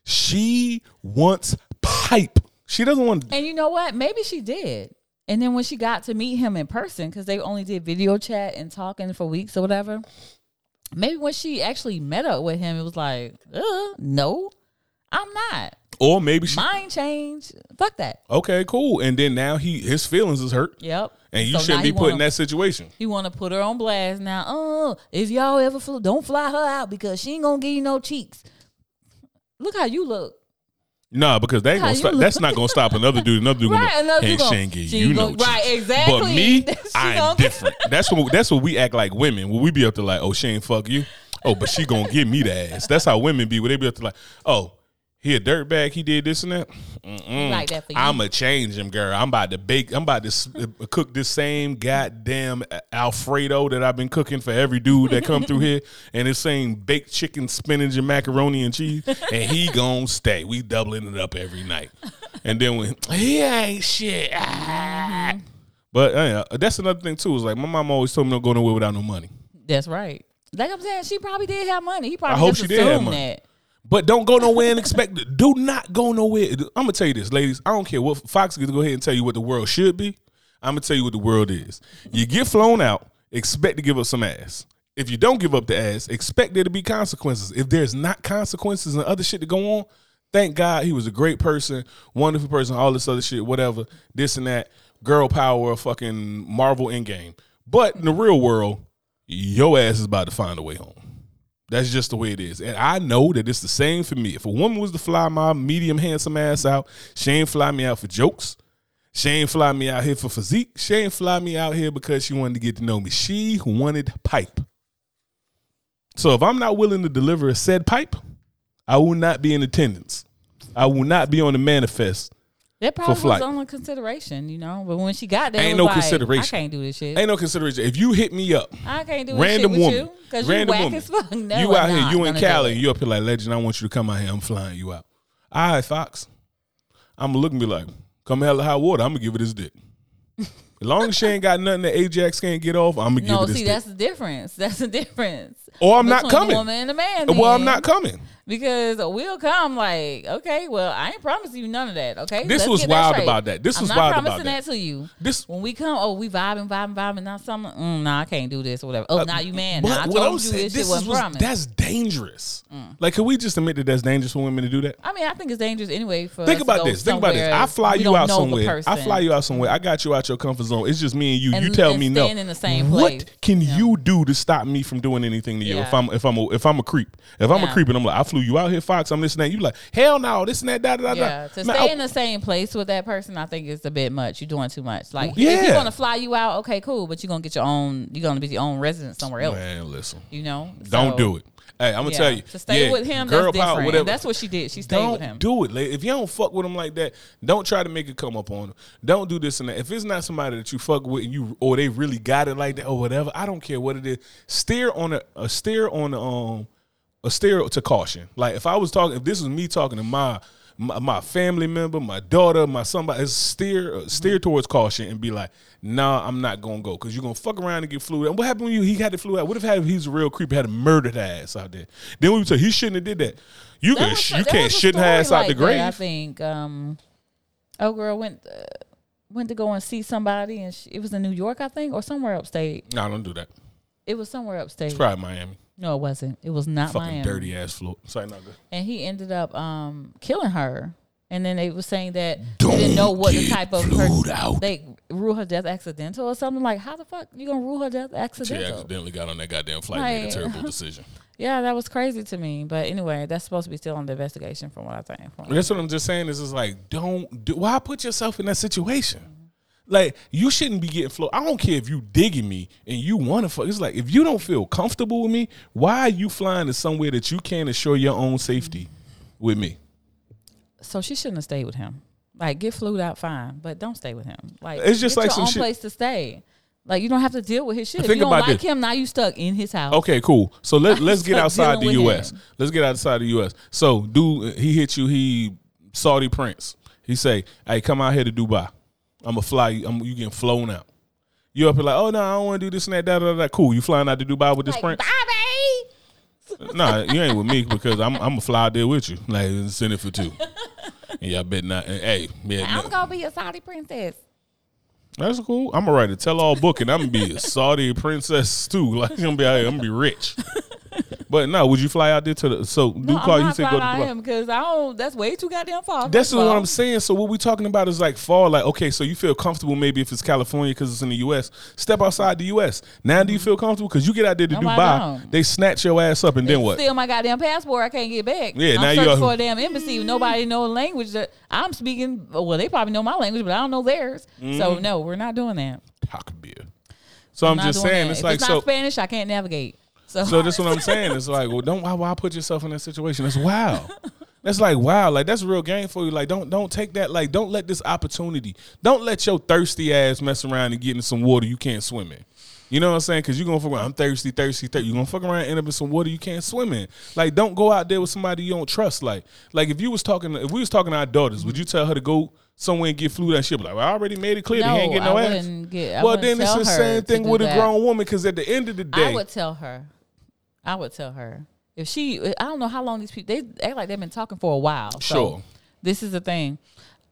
She wants pipe. She doesn't want to. And you know what? Maybe she did. And then when she got to meet him in person, because they only did video chat and talking for weeks or whatever, maybe when she actually met up with him, it was like, uh, no, I'm not. Or maybe she. Mind change. Fuck that. Okay, cool. And then now he his feelings is hurt. Yep. And you so shouldn't be put wanna, in that situation. He want to put her on blast now. Oh, if y'all ever flew, don't fly her out because she ain't going to give you no cheeks. Look how you look. No, nah, because they ain't gonna stop, that's not going to stop another dude. Another dude right, gonna, hey, she ain't get you know cheeks. Right, exactly. But me, I'm different. That's what, that's what we act like women. When we be up to like, oh, she ain't fuck you. Oh, but she going to give me the ass. That's how women be. Where they be up to like, oh, he a dirtbag, he did this and that. Mm-mm. Like that for you. I'ma change him, girl. I'm about to bake. I'm about to cook this same goddamn Alfredo that I've been cooking for every dude that come through here, and this same baked chicken, spinach, and macaroni and cheese. And he gonna stay. We doubling it up every night. And then when he ain't shit. Ah. But uh, that's another thing too. Is like my mom always told me don't go nowhere without no money. That's right. Like I'm saying, she probably did have money. He probably I hope just she did have money. That. But don't go nowhere and expect it. Do not go nowhere. I'm going to tell you this, ladies. I don't care what Fox is going to go ahead and tell you what the world should be. I'm going to tell you what the world is. You get flown out, expect to give up some ass. If you don't give up the ass, expect there to be consequences. If there's not consequences and other shit to go on, thank God he was a great person, wonderful person, all this other shit, whatever, this and that, girl power, fucking Marvel Endgame. But in the real world, your ass is about to find a way home. That's just the way it is. And I know that it's the same for me. If a woman was to fly my medium handsome ass out, she ain't fly me out for jokes. She ain't fly me out here for physique. She ain't fly me out here because she wanted to get to know me. She wanted pipe. So if I'm not willing to deliver a said pipe, I will not be in attendance. I will not be on the manifest. That probably for flight. Was only consideration, you know. But when she got there, ain't it was no like, consideration. I can't do this shit. Ain't no consideration. If you hit me up, I can't do this random shit with woman, you, cause random you whack woman, as fuck. No, you out not, here, you in Cali, you up here like Legend. I want you to come out here. I'm flying you out. All right, Fox. I'm gonna look and be like, come hell or high water. I'm gonna give her this dick. As long as she ain't got nothing that Ajax can't get off, I'm gonna no, give her this see, dick. No, see, that's the difference. That's the difference. Or I'm not coming. Woman and a man. Well, man. I'm not coming. Because we'll come like, okay, well, I ain't promising you none of that, okay? This Let's was wild straight. About that. This I'm was wild about that. I'm not promising that to you. This, when we come, oh, we vibing, vibing, vibing, not something. Mm, nah, I can't do this or whatever. Oh, uh, now you man. But, nah, I told I'm you saying, this shit wasn't was, promised. That's dangerous. Mm. Like, can we just admit that that's dangerous for women to do that? I mean, I think it's dangerous anyway for Think us about this. Think about this. I fly you out somewhere. I fly you out somewhere. I got you out your comfort zone. It's just me and you. And, you tell me no. In the same place. What can yeah. you do to stop me from doing anything to you? Yeah. If I'm if I'm a, if I'm a creep. If I'm a creep and I'm like, I flew you out here, Fox. I'm listening. You like hell no, this and that, da da da. Yeah, to Man, stay I, in the same place with that person, I think it's a bit much. You're doing too much. Like yeah. if you're gonna fly you out, okay, cool, but you're gonna get your own. You're gonna be your own resident somewhere else. Man, listen, you know, so, don't do it. Hey, I'm gonna yeah, tell you, to stay yeah, with him, girl that's power, different. Whatever. That's what she did. She stayed don't with him. Do it, lady. If you don't fuck with him like that, don't try to make it come up on him. Don't do this and that. If it's not somebody that you fuck with and you or they really got it like that or whatever, I don't care what it is. Steer on a, a steer on the um. A steer to caution. Like if I was talking, if this was me talking to my my, my family member, my daughter, my somebody, steer steer mm-hmm. towards caution and be like, nah, I'm not gonna go because you're gonna fuck around and get flew out. And what happened when you he had to flew out? What if had if he's a real creeper had a murdered ass out there? Then we would say he shouldn't have did that. You that can was, you can't shouldn't have ass like out the grave. I think um, oh girl went uh, went to go and see somebody and she, it was in New York I think or somewhere upstate. No, nah, don't do that. It was somewhere upstate. It's probably Miami. No, it wasn't. It was not fucking Miami. Dirty ass float. Sorry, not good. And he ended up um, killing her. And then they were saying that Don't they didn't know what the type of person out. They rule her death accidental or something. Like, how the fuck you gonna rule her death accidental? She accidentally got on that goddamn flight like, and made a terrible decision. Yeah, that was crazy to me. But anyway, that's supposed to be still under investigation from what I think. From that's what I'm just saying is it's like don't do why put yourself in that situation? Mm-hmm. Like, you shouldn't be getting floated. I don't care if you digging me and you want to fuck. It's like, if you don't feel comfortable with me, why are you flying to somewhere that you can't assure your own safety with me? So she shouldn't have stayed with him. Like, get flued out, fine, but don't stay with him. Like, it's just get like your some own shit. Place to stay. Like, you don't have to deal with his shit. If Think you don't about like this. Him, now you stuck in his house. Okay, cool. So let, let's get outside the U S. Him. Let's get outside the U S. So, dude, he hit you. He Saudi Prince. He say, hey, come out here to Dubai. I'm going to fly you. I'm, you getting flown out. You up here like, oh, no, I don't want to do this and that, da, da, da. Cool. You flying out to Dubai with this like, prince? Bobby! Nah, you ain't with me because I'm I'm going to fly out there with you. Like, send it for two. Yeah, I bet not. And, hey, bet I'm going to be a Saudi princess. That's cool. I'm going to write a tell-all book and I'm going to be a Saudi princess too. Like, I'm going to be out here. I'm going to be rich. But no, would you fly out there to the so no, Dubai? I'm not you flying out him because I don't. That's way too goddamn far. That's what I'm saying. So what we talking about is like far. Like okay, so you feel comfortable maybe if it's California because it's in the U S. Step outside the U S. Now do you feel comfortable because you get out there to no, Dubai? They snatch your ass up and they then what? Steal my goddamn passport. I can't get back. Yeah, I'm now you are for a damn embassy. Nobody know a language that I'm speaking. Well, they probably know my language, but I don't know theirs. Mm. So no, we're not doing that. Talk beer. So I'm, I'm just saying, that. It's if like it's not so Spanish. I can't navigate. So, so that's what I'm saying. It's like, well, don't why, why put yourself in that situation? That's wild. That's like, wow, like that's a real game for you. Like, don't don't take that. Like, don't let this opportunity. Don't let your thirsty ass mess around and get in some water you can't swim in. You know what I'm saying? Because you're going to fuck around. I'm thirsty, thirsty, thirsty. You're going to fuck around and end up in some water you can't swim in. Like, don't go out there with somebody you don't trust. Like, like if you was talking, if we was talking to our daughters, would you tell her to go somewhere and get flu and shit? But like, well, I already made it clear no, they ain't get no I ass. Get, well, then it's the same thing with that. A grown woman, because at the end of the day. I would tell her. I would tell her. If she, I don't know how long these people, they act like they've been talking for a while. So sure. This is the thing.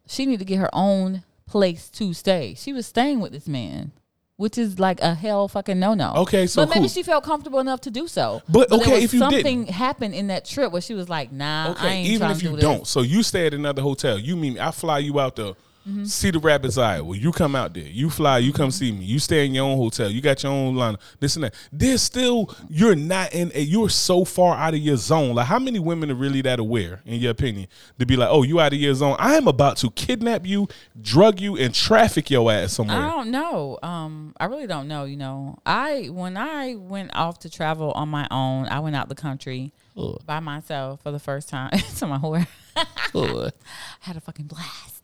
She need to get her own place to stay. She was staying with this man. Which is like a hell fucking no-no. Okay, so But maybe cool. she felt comfortable enough to do so. But, but okay, there was if you something didn't. Something happened in that trip where she was like, nah, okay, I ain't even trying if to you do don't. This. So you stay at another hotel. You mean I fly you out to mm-hmm. Cedar Rapids, Iowa. You come out there. You fly. You come see me. You stay in your own hotel. You got your own line. This and that. There's still, you're not in a, you're so far out of your zone. Like, how many women are really that aware, in your opinion, to be like, oh, you out of your zone. I am about to kidnap you, drug you, and traffic your ass somewhere. I don't know. Um, I really don't know, you know. I, when I went off to travel on my own, I went out the country Ugh. by myself for the first time. to my whore. I had a fucking blast.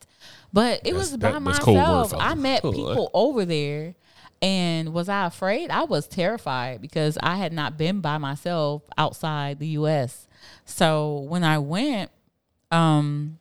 But it that's, was by that, myself. Word, I met cold. people over there, and was I afraid? I was terrified because I had not been by myself outside the U S So when I went, um,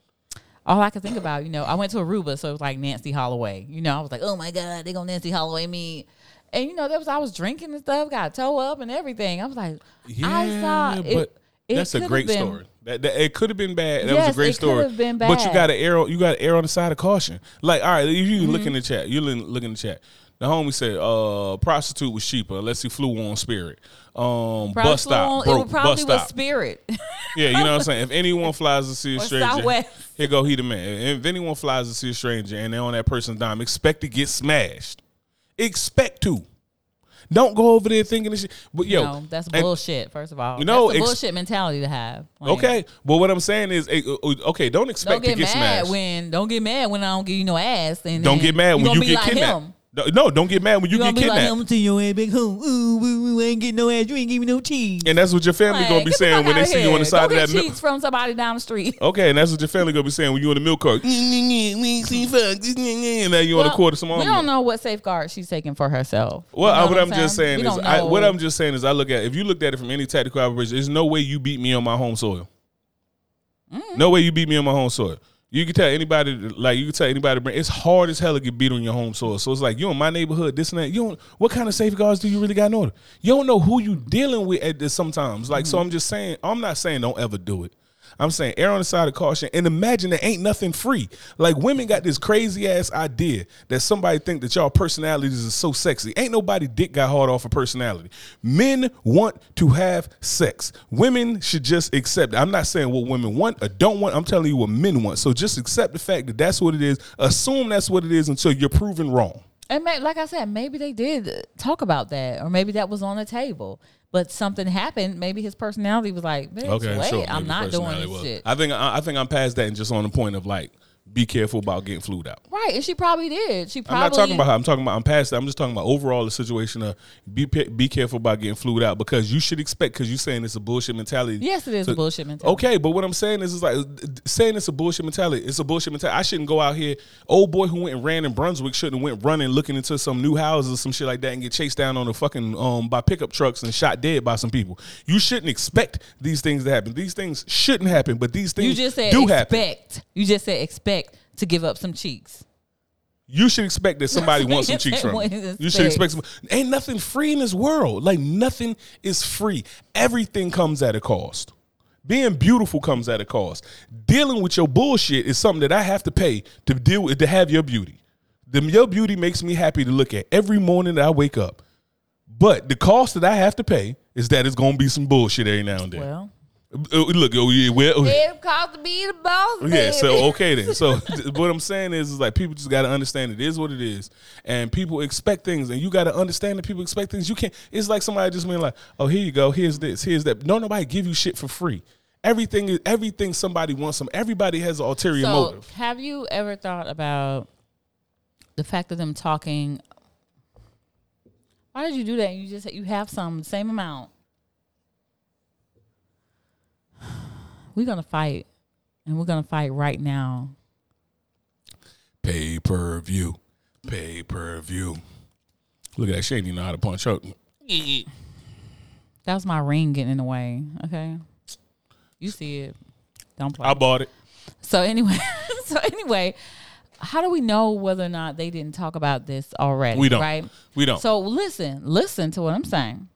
all I could think about, you know, I went to Aruba, so it was like Nancy Holloway. You know, I was like, oh, my God, they gonna Nancy Holloway me. And, you know, that was I was drinking and stuff, got toe up and everything. I was like, yeah, I saw but it. It that's a great been, story. That, that it could have been bad. That yes, was a great it story. Been bad. But you got to err. You got to err on the side of caution. Like, all right, you, you mm-hmm. look in the chat. You look, look in the chat. The homie said, uh, "Prostitute was cheaper unless he flew on Spirit." Um, bus stop. Broke, it probably bus was Spirit. Yeah, you know what I'm saying. If anyone flies to see a stranger, here go he the man. If anyone flies to see a stranger and they're on that person's dime, expect to get smashed. Expect to. Don't go over there thinking this shit. But yo, no, that's bullshit. And, first of all, you know, that's a ex- bullshit mentality to have. Like, okay, but what I'm saying is, okay, don't expect don't get to get mad smashed. When don't get mad when I don't give you no ass. And don't get mad when you, you get like kidnapped. Him. No, don't get mad when you, you get kidnapped. Like, I'm to your ass back home. Ooh, ooh, ooh, I ain't getting no ass. You ain't give me no cheese. And that's what your family like, gonna be saying when they see you on the side of that milk from somebody down the street. Okay, and that's what your family gonna be saying when you in the milk cart. We ain't seen fuck. And now you well, on a quarter some argument. We don't know what safeguards she's taking for herself. Well, you know I, what, what I'm, I'm just saying we is, I, what I'm just saying is, I look at if you looked at it from any tactical operation, there's no way you beat me on my home soil. Mm. No way you beat me on my home soil. You can tell anybody, like, you can tell anybody, it's hard as hell to get beat on your home soil. So it's like, you in my neighborhood, this and that. You don't, what kind of safeguards do you really got in order? You don't know who you dealing with at this sometimes. Like, mm-hmm. so I'm just saying, I'm not saying don't ever do it. I'm saying err on the side of caution and imagine there ain't nothing free. Like, women got this crazy ass idea that somebody think that y'all personalities are so sexy. Ain't nobody dick got hard off a personality. Men want to have sex. Women should just accept it. I'm not saying what women want or don't want. I'm telling you what men want. So just accept the fact that that's what it is. Assume that's what it is until you're proven wrong. And may, like I said, maybe they did talk about that, or maybe that was on the table. But something happened. Maybe his personality was like, bitch, okay, wait, sure. I'm not doing this was. shit. I think I, I think I'm past that and just on the point of like, be careful about getting flued out. Right, and she probably did. She probably. I'm not talking about her. I'm talking about I'm past that. I'm just talking about overall the situation of be be careful about getting flued out because you should expect because you're saying it's a bullshit mentality. Yes, it is so, a bullshit mentality. Okay, but what I'm saying is is like saying it's a bullshit mentality. It's a bullshit mentality. I shouldn't go out here. Old boy who went and ran in Brunswick shouldn't have went running looking into some new houses or some shit like that and get chased down on a fucking um by pickup trucks and shot dead by some people. You shouldn't expect these things to happen. These things shouldn't happen, but these things you just said do expect. happen. You just said expect. To give up some cheeks. You should expect that somebody wants some cheeks from you. You should expect some. Ain't nothing free in this world. Like, nothing is free. Everything comes at a cost. Being beautiful comes at a cost. Dealing with your bullshit is something that I have to pay to deal with, to have your beauty. The, your beauty makes me happy to look at every morning that I wake up. But the cost that I have to pay is that it's going to be some bullshit every now and then. Well. Look, oh yeah, well, it cost to be the boss. Yeah, baby. So okay then. So what I'm saying is, is like people just got to understand it is what it is, and people expect things, and you got to understand that people expect things. You can't. It's like somebody just being like, oh, here you go, here's this, here's that. No, nobody give you shit for free. Everything is everything. Somebody wants some. Everybody has an ulterior so, motive. Have you ever thought about the fact of them talking? Why did you do that? You just you have some same amount. We're going to fight. And we're going to fight right now. Pay-per-view. Pay-per-view. Look at that shade. You know how to punch up. That was my ring getting in the way. Okay. You see it. Don't play. I bought it. So anyway, so anyway, how do we know whether or not they didn't talk about this already? We don't. Right? We don't. So listen, listen to what I'm saying.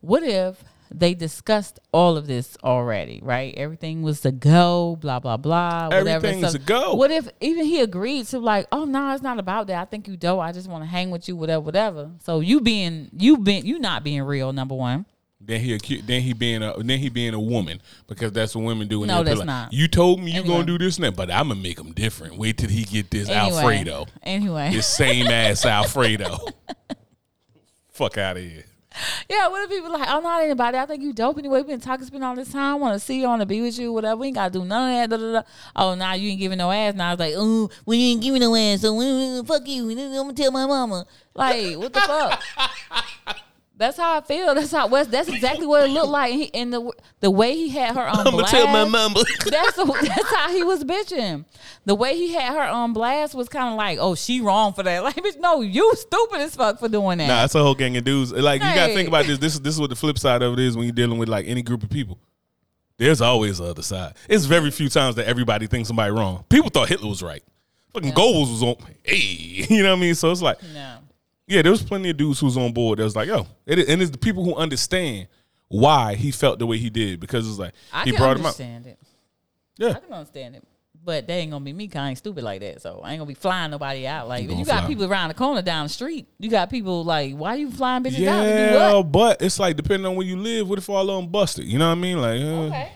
What if they discussed all of this already, right? Everything was to go, blah, blah, blah. Everything's so, a go. What if even he agreed to like, oh, no, it's not about that. I think you dope. I just want to hang with you, whatever, whatever. So you being, you been, you not being real, number one. Then he acu- then he being a then he being a woman, because that's what women do. No, that's like, not. You told me you anyway. gonna do this and that, but I'm gonna make him different. Wait till he get this anyway. Alfredo. Anyway, this same ass Alfredo. Fuck out of here. Yeah, what if people like, oh no, anybody? I think you dope anyway. We've been talking, spend all this time. Want to see you, want to be with you, whatever. We ain't gotta do none of that. Da, da, da. Oh, now nah, you ain't giving no ass. Now it's like, ooh, we ain't giving no ass. So ooh, fuck you. I'm gonna tell my mama. Like, what the fuck? That's how I feel. That's how it was. That's exactly what it looked like. And, he, and the the way he had her on I'm blast. I'm gonna tell my mama. That's that's how he was bitching. The way he had her on blast was kind of like, oh, she wrong for that. Like, bitch, no, you stupid as fuck for doing that. Nah, that's a whole gang of dudes. Like, hey. You gotta think about this. This is this is what the flip side of it is when you're dealing with like any group of people. There's always the other side. It's very few times that everybody thinks somebody wrong. People thought Hitler was right. Fucking no. Goebbels was on. Hey, you know what I mean? So it's like. No. Yeah, there was plenty of dudes who was on board that was like, yo. It, and it's the people who understand why he felt the way he did. Because it's like, I he brought him up. I can understand it. Yeah. I can understand it. But they ain't going to be me, because I ain't stupid like that. So I ain't going to be flying nobody out. Like, you got fly. people around the corner down the street. You got people like, why you flying bitches yeah, out? Yeah, but it's like, depending on where you live, what if all of them busted? You know what I mean? Like, uh, okay.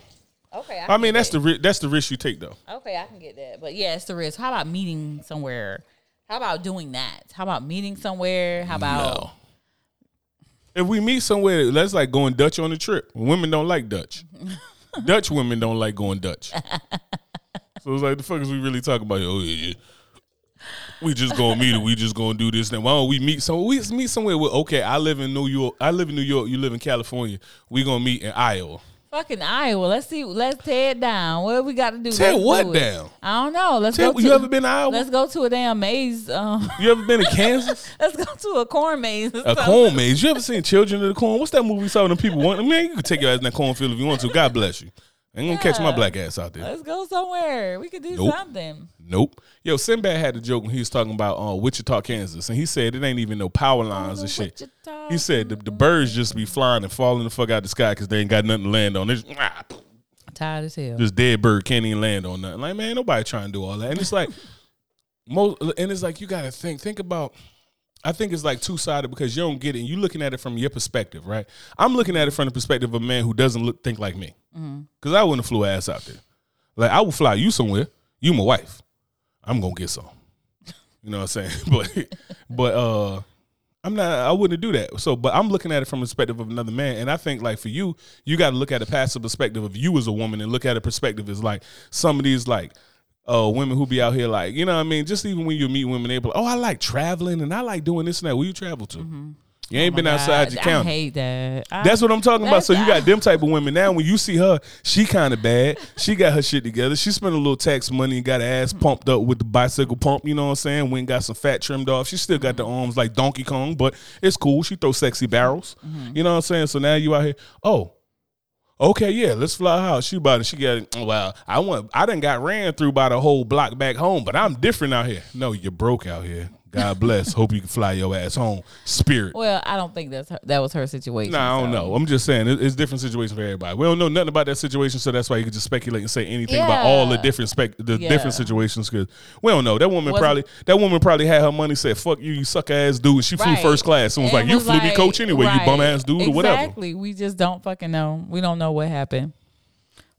Okay. I, I mean, that's that. the that's the risk you take, though. Okay, I can get that. But yeah, it's the risk. How about meeting somewhere? How about doing that? How about meeting somewhere? How about no. If we meet somewhere, that's like going Dutch on a trip. Women don't like Dutch. Dutch women don't like going Dutch. So it's like, the fuck is we really talking about? Oh yeah, we just gonna meet it. We just gonna do this. Then why don't we meet? So we meet somewhere. With, okay, I live in New York. I live in New York. You live in California. We gonna meet in Iowa. Fucking Iowa. Let's see. Let's tear it down. What do we got to do? Tear what do down? I don't know. Let's tear, go. To, you ever been to Iowa? Let's go to a damn maze. Um, you ever been to Kansas? Let's go to a corn maze. A corn maze. You ever seen Children of the Corn? What's that movie we saw them people want? I mean, you can take your ass in that cornfield if you want to. God bless you. I ain't yeah. gonna catch my black ass out there. Let's go somewhere. We could do nope. something. Nope. Yo, Sinbad had a joke when he was talking about uh, Wichita, Kansas, and he said it ain't even no power lines oh, and shit. Wichita. He said the, the birds just be flying and falling the fuck out the sky because they ain't got nothing to land on. They're just, ah, tired as hell. This dead bird can't even land on nothing. Like, man, nobody trying to do all that. And it's like, most, and it's like you gotta think, think about. I think it's like two-sided because you don't get it. And you're looking at it from your perspective, right? I'm looking at it from the perspective of a man who doesn't look, think like me. Because mm-hmm. I wouldn't have flew ass out there. Like, I would fly you somewhere. You my wife. I'm going to get some. You know what I'm saying? but but uh, I'm not, I wouldn't do that. So, but I'm looking at it from the perspective of another man. And I think, like, for you, you got to look at a passive perspective of you as a woman and look at a perspective as, like, some of these, like, Uh, women who be out here like, you know what I mean? Just even when you meet women, they be like, oh, I like traveling and I like doing this and that. Where you travel to? Mm-hmm. You ain't oh been God. outside your I county. I hate that. I, that's what I'm talking about. So you got them type of women. Now when you see her, she kind of bad. She got her shit together. She spent a little tax money and got her ass pumped up with the bicycle pump. You know what I'm saying? Went and got some fat trimmed off. She still got the arms like Donkey Kong, but it's cool. She throw sexy barrels. Mm-hmm. You know what I'm saying? So now you out here, oh, okay, yeah, let's fly her out. She about it. She got it. Well, I want. I done got ran through by the whole block back home, but I'm different out here. No, you're broke out here. God bless. Hope you can fly your ass home, Spirit. Well, I don't think that's her, that was her situation. No, nah, I don't so. know. I'm just saying it, it's different situation for everybody. We don't know nothing about that situation, so that's why you can just speculate and say anything yeah. about all the different spec the yeah. different situations. Because we don't know. That woman Wasn't, probably that woman probably had her money. Said fuck you, you suck ass dude. She right. flew first class and was and like, was you like, flew me coach anyway, right. you bum ass dude exactly. or whatever. Exactly. We just don't fucking know. We don't know what happened.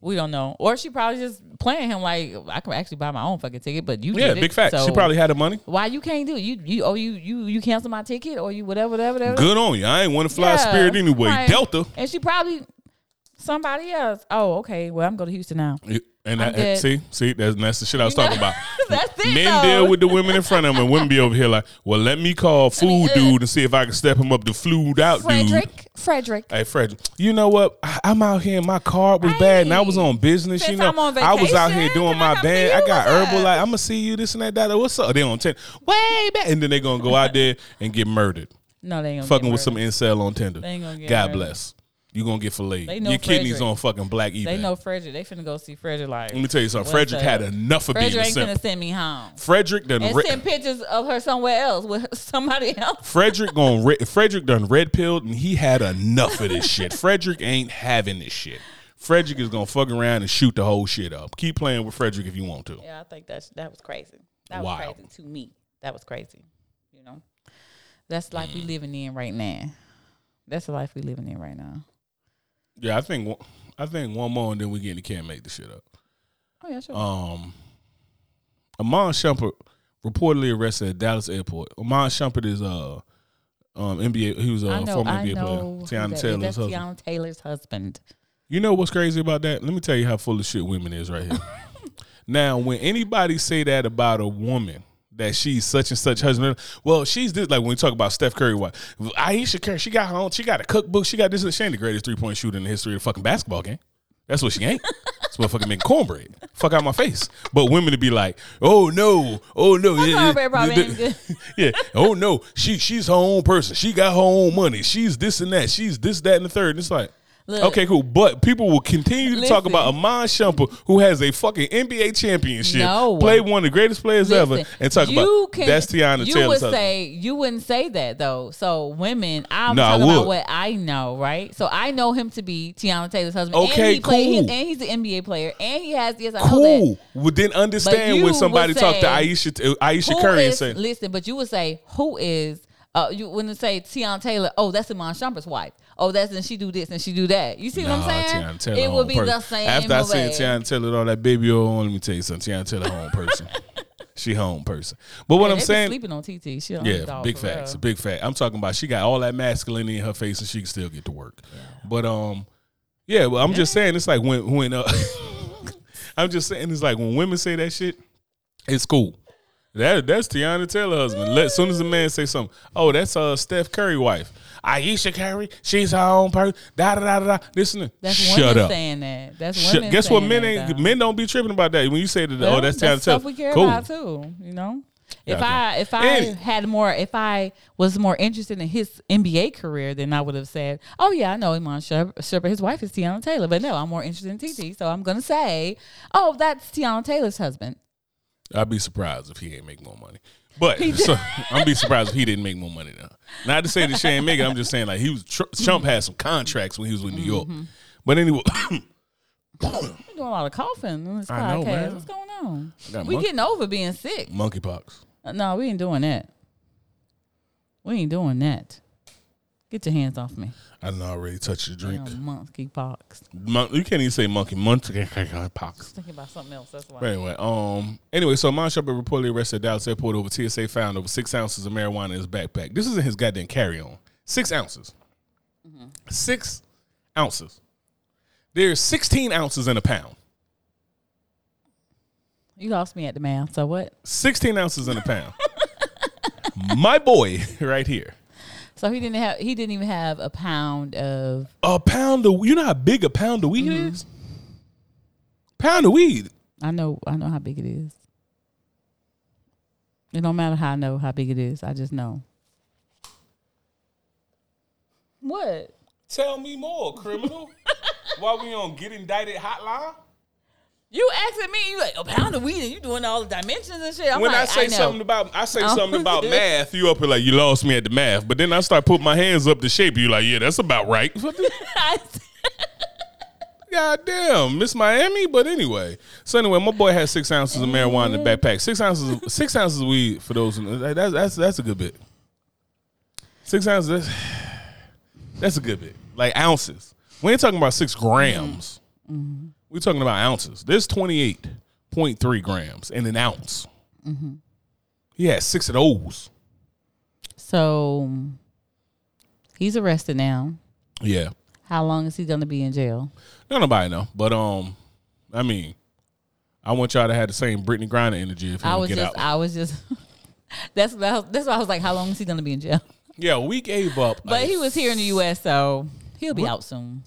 We don't know. Or she probably just playing him like, I can actually buy my own fucking ticket, but you yeah, did it. Yeah, big fact. So she probably had the money. Why you can't do it? You, you, oh, you, you, you cancel my ticket or you whatever, whatever, whatever. Good on you. I ain't want to fly yeah, Spirit anyway. Right. Delta. And she probably, somebody else. Oh, okay. Well, I'm going to Houston now. And that, see, see, that's, that's the shit I was talking about. That's it, men though. Deal with the women in front of them, and women be over here like, well, let me call food I mean, dude and see if I can step him up to flued out Frederick, dude. Frederick. Hey, Frederick. You know what? I, I'm out here and my card was hey, bad and I was on business. Since you know, I'm on vacation, I was out here doing my band. I got Herbal. Like, I'm going to see you, this and that, that. What's up? They on Tinder. Way back. And then they going to go out there and get murdered. No, they ain't going to Fucking get with some incel on Tinder. They ain't going to get God murdered. bless. You gonna get filleted. Your Frederick. kidneys on fucking black eBay. They know Frederick. They finna go see Frederick. Like, let me tell you something. Frederick had enough of Frederick being a simp. Frederick ain't finna send me home. Frederick done and re- send pictures of her somewhere else with somebody else. Frederick gonna re- Frederick done red pilled and he had enough of this shit. Frederick ain't having this shit. Frederick is gonna fuck around and shoot the whole shit up. Keep playing with Frederick if you want to. Yeah, I think that's that was crazy. That was wow. crazy to me. That was crazy. You know, that's the life mm. we living in right now. That's the life we living in right now. Yeah, I think I think one more and then we get in the can't make the shit up. Oh yeah, sure. Um, Iman Shumpert reportedly arrested at Dallas Airport. Iman Shumpert is uh um N B A. He was a uh, former N B A player. Teyana Taylor's that's husband. Teyana Taylor's husband. You know what's crazy about that? Let me tell you how full of shit women is right here. Now, when anybody say that about a woman. That she's such and such husband. Well, she's this. Like when we talk about Steph Curry, what Aisha Curry, she got her own. She got a cookbook. She got this. She ain't the greatest three point shooter in the history of the fucking basketball game. That's what she ain't. That's what fucking make cornbread. Fuck out my face. But women to be like, oh no, oh no, yeah, yeah, yeah, oh no. She she's her own person. She got her own money. She's this and that. She's this, that, and the third. And it's like. Look, okay, cool. But people will continue to listen. talk about Iman Shumpert, who has a fucking N B A championship, no. played one of the greatest players listen, ever, and talk about can, that's Teyana Taylor. You would say you wouldn't say that though. So women, I'm nah, talking about what I know, right? So I know him to be Teyana Taylor's husband. Okay, and he cool. Played, and he's an N B A player, and he has yes, I cool. know that. Well, then understand when somebody talks to Aisha, Aisha Curry is, and say, listen, but you would say who is. Uh, you wouldn't say Teyana Taylor. Oh, that's Iman Shumpert's wife. Oh, that's and she do this and she do that. You see nah, what I'm saying? It would be person. the same. After I said Teyana Taylor, all that baby oil on. Let me tell you something. Teyana Taylor, home person. She home person. But what yeah, I'm saying, sleeping on T T. She don't yeah, big facts. Real. Big fact. I'm talking about. She got all that masculinity in her face and she can still get to work. Yeah. But um, yeah. Well, I'm yeah. just saying it's like when when uh, I'm just saying it's like when women say that shit, it's cool. That that's Teyana Taylor husband. As soon as a man say something, oh, that's uh Steph Curry wife, Aisha Curry. She's her own person. Da da da da. da. Listen, that's shut up. Saying that. That's women. Shut, guess saying what? Men ain't. Though. Men don't be tripping about that. When you say that, well, oh, that's, that's Teyana Taylor. Stuff we care cool. about too. You know, if gotcha. I if I and, had more, if I was more interested in his N B A career, then I would have said, oh yeah, I know Iman Shumpert. His wife is Teyana Taylor. But no, I'm more interested in T T. So I'm gonna say, oh, that's Teyana Taylor's husband. I'd be surprised if he ain't make more money. But so, I'd be surprised if he didn't make more money now. Not to say that she ain't make it. I'm just saying like he was Trump, Trump had some contracts when he was with New York. Mm-hmm. But anyway, you're doing a lot of coughing on this I podcast. Know, man. What's going on? We monkey, getting over being sick. Monkeypox. No, we ain't doing that. We ain't doing that. Get your hands off me. I done already touched your drink. Damn, monkey pox. Mon- you can't even say monkey. Monkey pox. Just thinking about something else. That's why. But anyway, um, anyway, so Iman Shumpert reportedly arrested at Dallas Airport over T S A found over six ounces of marijuana in his backpack. This isn't his goddamn carry-on. Six ounces. Mm-hmm. Six ounces. There's sixteen ounces in a pound. You lost me at the math. So what? Sixteen ounces in a pound. My boy, right here. So he didn't have. He didn't even have a pound of a pound of. You know how big a pound of weed mm-hmm. is. Pound of weed. I know. I know how big it is. It don't matter how I know how big it is. I just know. What? Tell me more, criminal. Why we on get indicted hotline? You asking me, you like a pound of weed and you doing all the dimensions and shit. I'm when like, I say I something about, I say something about math. You up here like you lost me at the math, but then I start putting my hands up to shape. You like, yeah, that's about right. God damn, Miss Miami. But anyway, so anyway, my boy has six ounces of marijuana in the backpack. Six ounces, of, six ounces of weed for those. That's that's that's a good bit. Six ounces. That's, that's a good bit. Like ounces. We ain't talking about six grams. Mm-hmm. We're talking about ounces. There's twenty-eight point three grams in an ounce. Mm-hmm. He had six of those. So he's arrested now. Yeah. How long is he going to be in jail? Don't nobody know. But um, I mean, I want y'all to have the same Brittany Griner energy. If I was get just, out. I was just. That's that's why I was like, how long is he gonna be in jail? Yeah, we gave up. But a, he was here in the U S, so he'll be what? out soon.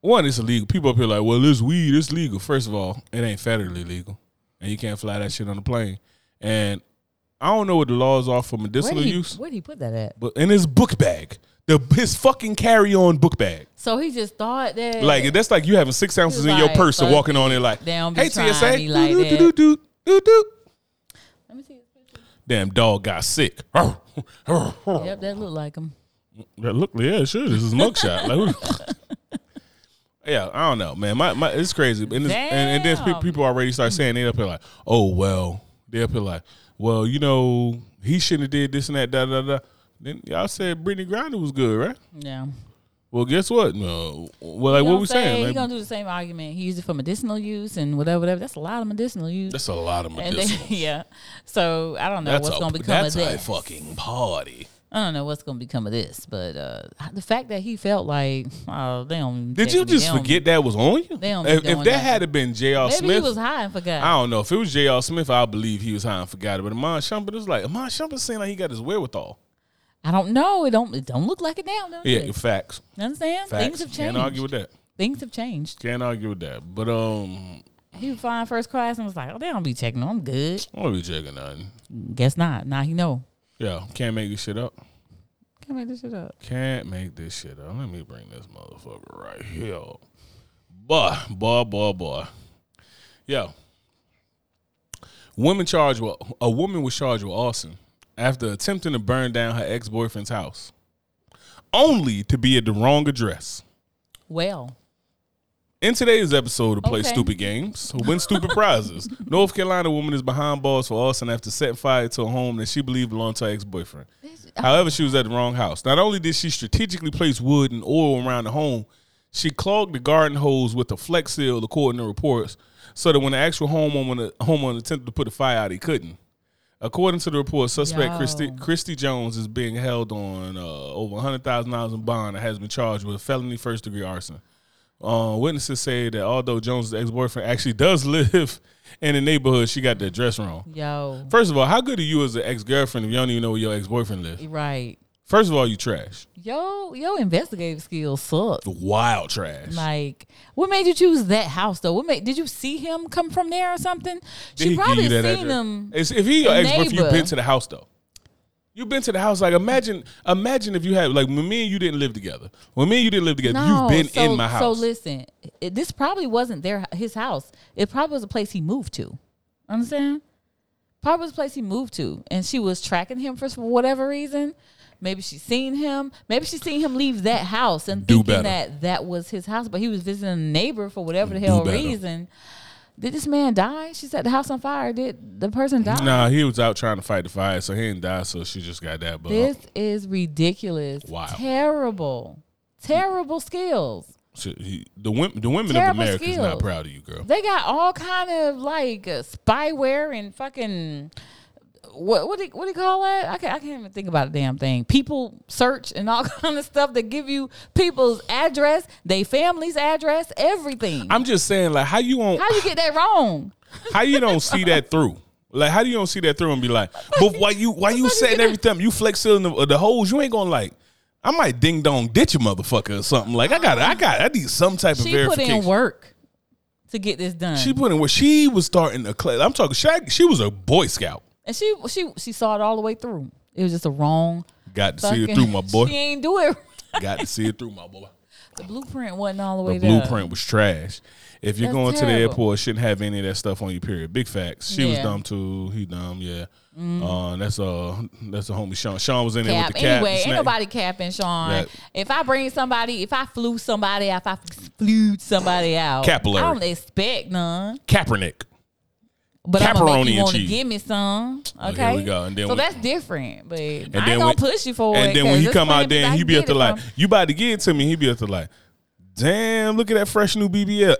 One, it's illegal. People up here like, well, this weed, it's legal. First of all, it ain't federally legal, and you can't fly that shit on the plane. And I don't know what the laws are for medicinal where he, use. Where did he put that at? But in his book bag. The, his fucking carry-on book bag. So he just thought that, like, that's like you having six ounces in like, your purse and walking on it like, hey, T S A, do, like do, do, do, do, do. Let me see his picture. Damn dog got sick. Yep, that looked like him. That looked, yeah, sure. This is a mugshot. Like, yeah, I don't know, man. My, my, it's crazy. And, it's, and, and then people already start saying they up here like, oh, well. They up here like, well, you know, he shouldn't have did this and that, da, da, da. Then y'all said Brittany Griner was good, right? Yeah. Well, guess what? No. Well, like what we say, saying? You're like, gonna do the same argument. He used it for medicinal use and whatever, whatever. That's a lot of medicinal use. That's a lot of medicinal. They, yeah. So I don't know that's what's a, gonna become that's of this. That's a fucking party. I don't know what's gonna become of this, but uh, the fact that he felt like, oh, they don't. Did you just forget that was on you? They don't. If, if that had been J R. Smith, maybe he was high and forgot. I don't know. If it was J R. Smith, I believe he was high and forgot it. But Iman Shumpert is like, Iman Shumpert seemed like he got his wherewithal. I don't know. It don't. It don't look like it now. Yeah, it? facts. You understand? Facts. Things have changed. Can't argue with that. Things have changed. Can't argue with that. But um, he was flying first class and was like, "Oh, they don't be checking. I'm good. I don't be checking nothing." Guess not. Now he know. Yeah, can't make this shit up. Can't make this shit up. Can't make this shit up. Let me bring this motherfucker right here. Boy, boy, boy, boy. Yeah. Woman charged with a woman was charged with arson after attempting to burn down her ex-boyfriend's house, only to be at the wrong address. Well, in today's episode of Play okay. Stupid Games, win stupid prizes, North Carolina woman is behind bars for arson after setting fire to a home that she believed belonged to her ex-boyfriend. However, she was at the wrong house. Not only did she strategically place wood and oil around the home, she clogged the garden hose with a Flex Seal, according to reports, so that when the actual homeowner, homeowner attempted to put a fire out, he couldn't. According to the report, suspect Christy, Christy Jones is being held on uh, over one hundred thousand dollars in bond and has been charged with felony first-degree arson. Uh, witnesses say that although Jones' ex-boyfriend actually does live in the neighborhood, she got the address wrong. Yo. First of all, how good are you as an ex-girlfriend if you don't even know where your ex-boyfriend lives? Right. First of all, you trash. Yo, your investigative skills suck. Wild trash. Like, what made you choose that house though? What made did you see him come from there or something? Did she probably seen address? him. It's, if he your ex-boyfriend, you've been to the house though. You've been to the house. Like, imagine, imagine if you had like when me and you didn't live together. When me and you didn't live together, no, you've been so, in my house. So listen, it, this probably wasn't their his house. It probably was a place he moved to. Understand? Probably was a place he moved to, and she was tracking him for, for whatever reason. Maybe she's seen him. Maybe she's seen him leave that house and Do thinking better. that that was his house, but he was visiting a neighbor for whatever the hell reason. Did this man die? She set the house on fire. Did the person die? Nah, he was out trying to fight the fire, so he didn't die, so she just got that. But this is ridiculous. Wow. Terrible. Terrible skills. So he, the women, the women of America skills. is not proud of you, girl. They got all kind of, like, uh, spyware and fucking... What what do, you, what do you call that? I can't, I can't even think about a damn thing. People search and all kind of stuff. They give you people's address, their family's address, everything. I'm just saying, like, how you on? How you get that wrong? How you don't see that through? Like, how do you don't see that through and be like, but why you why you setting everything? You flex sealing the, the holes. You ain't gonna like. I might ding dong ditch a motherfucker or something. Like I got I got I need some type of verification. She put in work to get this done. She put in work. She was starting a class. I'm talking. She, she was a Boy Scout. And she she she saw it all the way through. It was just a wrong. Got to fucking, see it through, my boy. She ain't do it. Right. Got to see it through, my boy. The blueprint wasn't all the way there. The blueprint was trash. If you're That's going terrible. to the airport, shouldn't have any of that stuff on you. Period. Big facts. She yeah. was dumb too. He dumb. Yeah. Mm-hmm. Uh, that's uh that's the homie Sean. Sean was in there cap. with the cap. Anyway, ain't nobody capping Sean. That, if I bring somebody, if I flew somebody, if I flew somebody out, Capillary. I don't expect none. Kaepernick. But I'm gonna make you want to give me some, okay? Well, here we go. And then so we, that's different, but I ain't gonna when, push you for and it. And then when you come out there and he be at the like, from. you about to give it to me, he be at the like, damn, look at that fresh new B B L.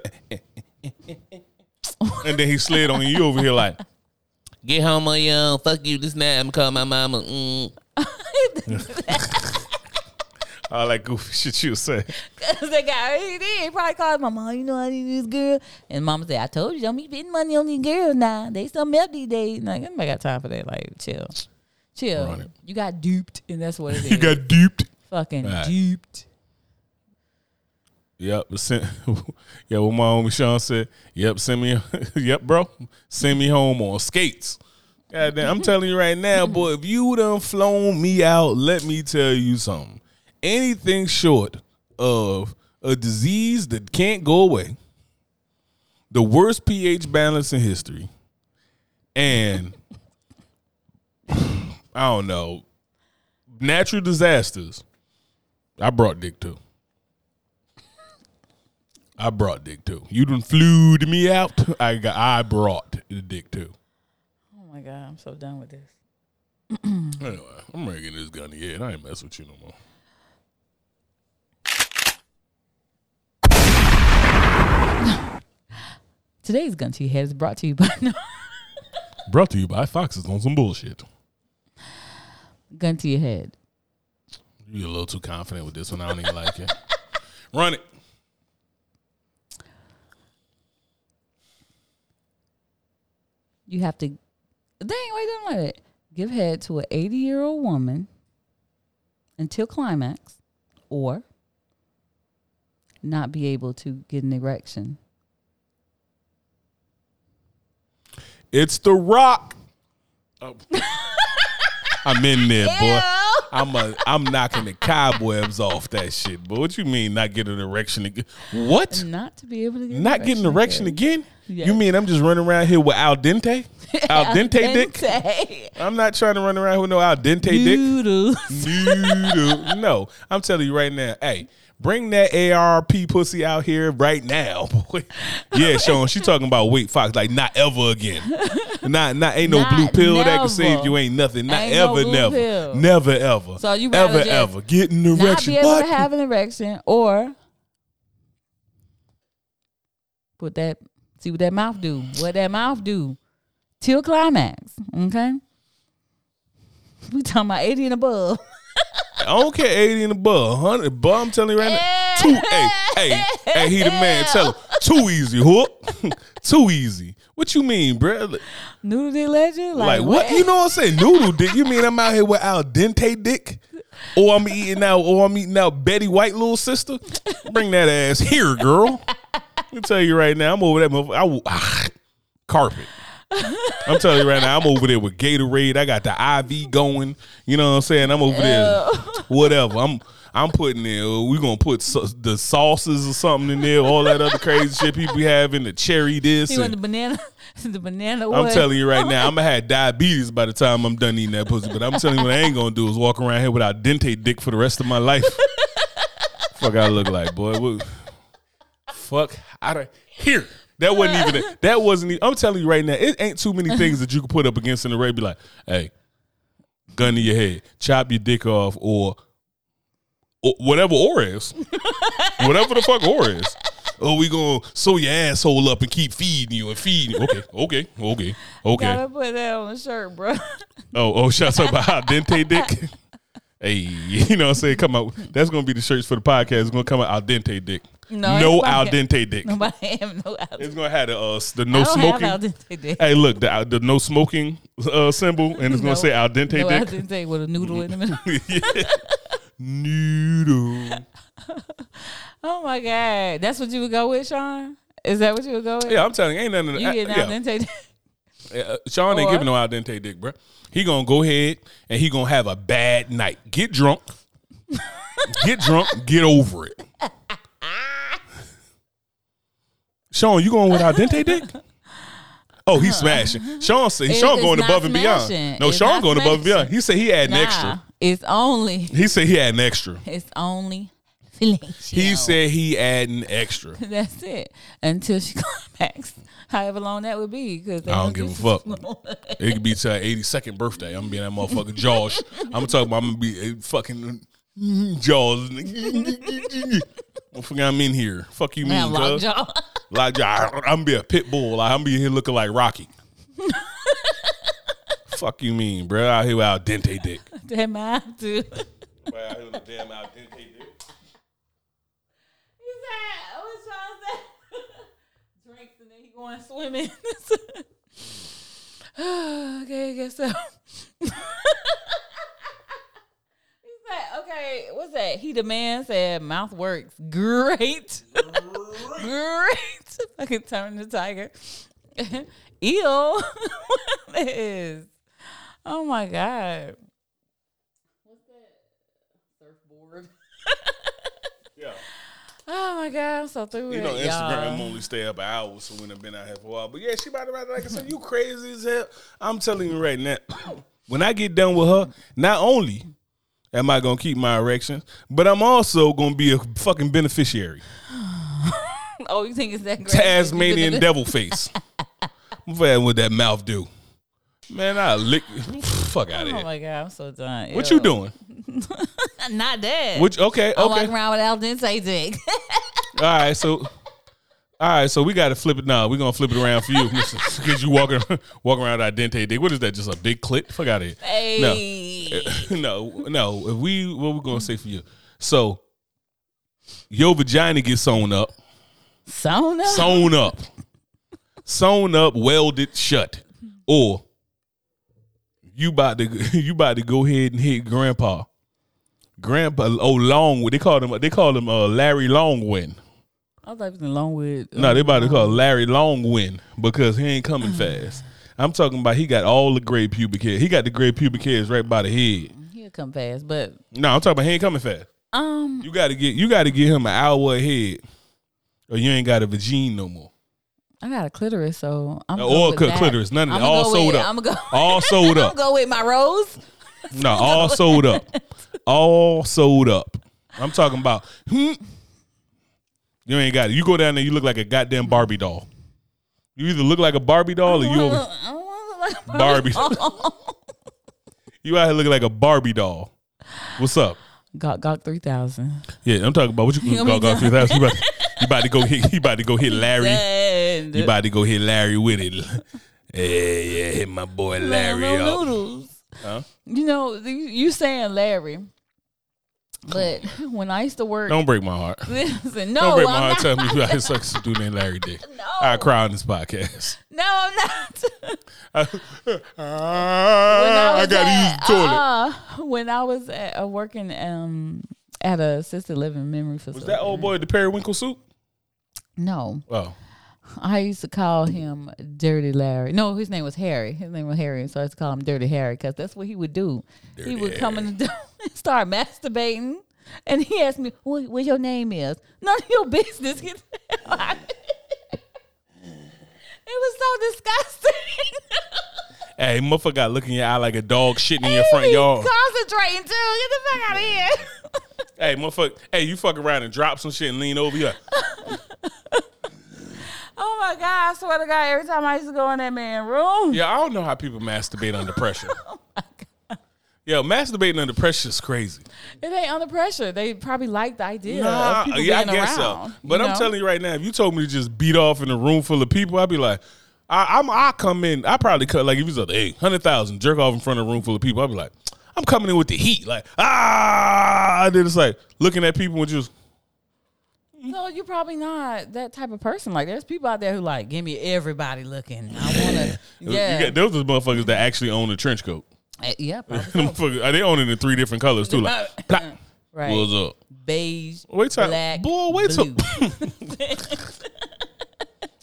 And then he slid on you over here like, get home on your own, fuck you, this night I'm calling my mama. Mm. All that goofy shit you say. Because they got he probably called my mom, you know I need this girl. And mama said, I told you, don't be spending money on these girls now. They something else these days. Like, I got time for that. Like, chill. Chill. You got duped, and that's what it is. You got duped. Fucking right. Duped. Yep. Send, yeah, what my homie Sean said, yep, send me, yep, bro, send me home on skates. Goddamn, I'm telling you right now, boy, if you done flown me out, let me tell you something. Anything short of a disease that can't go away, the worst pH balance in history, and I don't know, natural disasters, I brought dick too. I brought dick too. You done flewed me out. I got. I brought the dick too. Oh my god, I'm so done with this. Anyway, I'm ready to get this gun in the head. I ain't mess with you no more. Today's Gun to Your Head is brought to you by no. Brought to you by Foxes on some bullshit. Gun to your head. You're a little too confident with this one. I don't even like it. Run it. You have to, dang, wait, don't let it. Give head to an eighty-year-old woman until climax or not be able to get an erection. It's The Rock. Oh. I'm in there, boy. I'm a, I'm knocking the cobwebs off that shit. But what you mean not get an erection again? What? Not to be able to get not an get an erection again? again? Yes. You mean I'm just running around here with al dente? Al dente, al dente dick? I'm not trying to run around with no al dente Noodles. dick. Noodles. No. I'm telling you right now, hey, bring that A R P pussy out here right now, boy. Yeah, Sean, she talking about Wait Fox, like not ever again. Not, not ain't no not blue pill never. that can save you. Ain't nothing. Not ain't ever, no never, pill. never, ever. So you ever, ever get an erection? Not be able to have an erection, or put that. See what that mouth do. What that mouth do till climax. Okay, we talking about eighty and above. I don't care eighty and above, one hundred above. I'm telling you right now, too. Hey, hey, hey, he the man. Tell him too easy, whoop. Too easy. What you mean, bro? Noodle dick legend? Like, like what? what? You know what I'm saying? Noodle dick. You mean I'm out here with al dente dick, or I'm eating out, or I'm eating out Betty White little sister? Bring that ass here, girl. Let me tell you right now, I'm over that motherfucker. I will, ah, carpet. I'm telling you right now, I'm over there with Gatorade. I got the I V going. You know what I'm saying? I'm over there. Whatever. I'm I'm putting in. We're going to put so, the sauces or something in there. All that other crazy shit people be having. The cherry this. You want the banana? The banana what? I'm telling you right now, I'm going to have diabetes by the time I'm done eating that pussy. But I'm telling you what I ain't going to do is walk around here without dente dick for the rest of my life. Fuck I look like, boy. What? Fuck out of here. That wasn't even a, that wasn't even, I'm telling you right now, it ain't too many things that you can put up against in the raid. Be like, hey, gun to your head, chop your dick off, or, or whatever or is. Whatever the fuck or is. Or we gonna sew your asshole up and keep feeding you and feeding you. Okay, okay, okay, okay. Gotta put that on the shirt, bro. Oh, oh, shots up about al dente dick. Hey, you know what I'm saying? Come out. That's gonna be the shirts for the podcast. It's gonna come out al dente dick. No, no al dente dick. Nobody have no al dente. It's gonna have the uh, the no I don't smoking. Have al dente dick. Hey, look, the the no smoking uh, symbol, and it's no, gonna say al dente no dick. Al dente with a noodle in the middle. Yeah. Noodle. Oh my god, that's what you would go with, Sean? Is that what you would go with? Yeah, I'm telling you, ain't nothing. You get al dente dick. Uh, Sean ain't or, giving no al dente dick, bro. He gonna go ahead and he gonna have a bad night. Get drunk. Get drunk. Get over it. Sean, you going with al dente dick? Oh, he's smashing. Sean said Sean going above and beyond. No, Sean going above and beyond. He said he had an nah, extra. It's only. He said he had an extra. It's only fellatio. He said he had an extra. That's it. Until she climax. However long that would be. Cause I don't give a fuck. It could be to her eighty-second birthday. I'm being that motherfucking Josh. I'm going to talk about I'm going to be fucking Jaws. Don't forget I'm in here. Fuck you mean, cuz. Like, I'm gonna be a pit bull. Like, I'm gonna be here looking like Rocky. Fuck you mean, bro? Out here with al dente dick. Damn, I do. Out here with damn al dente either. You said, I was trying to say drinks and then he going swimming. Okay, I guess so. He said, okay, what's that? He demands that mouth works. Great. Great. Great. I can turn the tiger. Eel. What is? Oh my God. What's that? Surfboard. Yeah. Oh my God, I'm so through you with know, it, y'all. You know, Instagram only stay up an hour, so we done been out here for a while. But yeah, she about to write like I said, you crazy as hell. I'm telling you right now, when I get done with her, not only am I going to keep my erections, but I'm also going to be a fucking beneficiary. Oh, you think it's that great? Tasmanian devil face. What would that mouth do? Man, I lick. Fuck out of here. Oh my God, I'm so done. Ew. What you doing? Not that. Which okay, okay. I walk around with al dente dick. All right, so, all right, so we got to flip it now. We're gonna flip it around for you, because you walking walking around with al dente dick. What is that? Just a big clit? Fuck out of here. Hey. No, no, no. If we what we gonna say for you? So, your vagina gets sewn up. Sewn up. Sewn up. Sewn up, welded shut, or. You about to you about to go ahead and hit grandpa, grandpa. Oh, Longwood. They call him. They call him uh, Larry Longwin. I thought it was Longwood. No, nah, they about to call Larry Longwin because he ain't coming fast. I'm talking about he got all the gray pubic hair. He got the gray pubic hairs right by the head. He'll come fast, but no, nah, I'm talking about he ain't coming fast. Um, you got to get you got to get him an hour ahead, or you ain't got a vagina no more. I got a clitoris, so I'm no, or cl- clitoris. None of that. All sold up. I'm gonna go. All sold up. I'm gonna go with my rose. No, all sold up. All sold up. I'm talking about. Hmm, you ain't got it. You go down there. You look like a goddamn Barbie doll. You either look like a Barbie doll or you over. I don't want to look like a Barbie doll. You out here looking like a Barbie doll. What's up? Gawk Gawk three thousand. Yeah, I'm talking about what you Gawk Gawk three thousand. You about, you about to go hit. You about to go hit Larry. You about to go hit Larry with it. Hey, yeah, hit my boy Larry man, up. Noodles. Huh? You know, you, you saying Larry, but when I used to work, don't break my heart. Listen, no, don't break my I'm heart. Tell me you out here sucking some dude named Larry Dick. No, I cry on this podcast. No, I'm not. I, uh, I, I got to use toilet. Uh, when I was at, uh, working um, at a assisted living memory facility, was that old boy the periwinkle suit? No. Oh. I used to call him Dirty Larry. No, his name was Harry. His name was Harry, so I used to call him Dirty Harry because that's what he would do. Dirty he would Harry. Come in the door and start masturbating, and he asked me, what, what your name is? None of your business. It was so disgusting. Hey, motherfucker got looking in your eye like a dog shitting in your front yard. Concentrating, too. Get the fuck out of here. Hey, motherfucker. Hey, you fuck around and drop some shit and lean over here. Oh my God, I swear to God, every time I used to go in that man's room. Yeah, I don't know how people masturbate under pressure. Oh my God. Yo, masturbating under pressure is crazy. It ain't under pressure. They probably like the idea nah, of people yeah, being I guess around, so. But I'm know? telling you right now, if you told me to just beat off in a room full of people, I'd be like, I, I'm, I come in, I probably cut, like if you said, hey, one hundred thousand, jerk off in front of a room full of people, I'd be like, I'm coming in with the heat. Like, ah, and then it's like looking at people and just, no, you're probably not that type of person. Like, there's people out there who like, give me everybody looking. I want to, yeah. You got, those are motherfuckers that actually own a trench coat. Uh, yeah, probably. They own it in three different colors, too. Like, right. What's up? Beige, wait till, black, boy, wait blue. Till,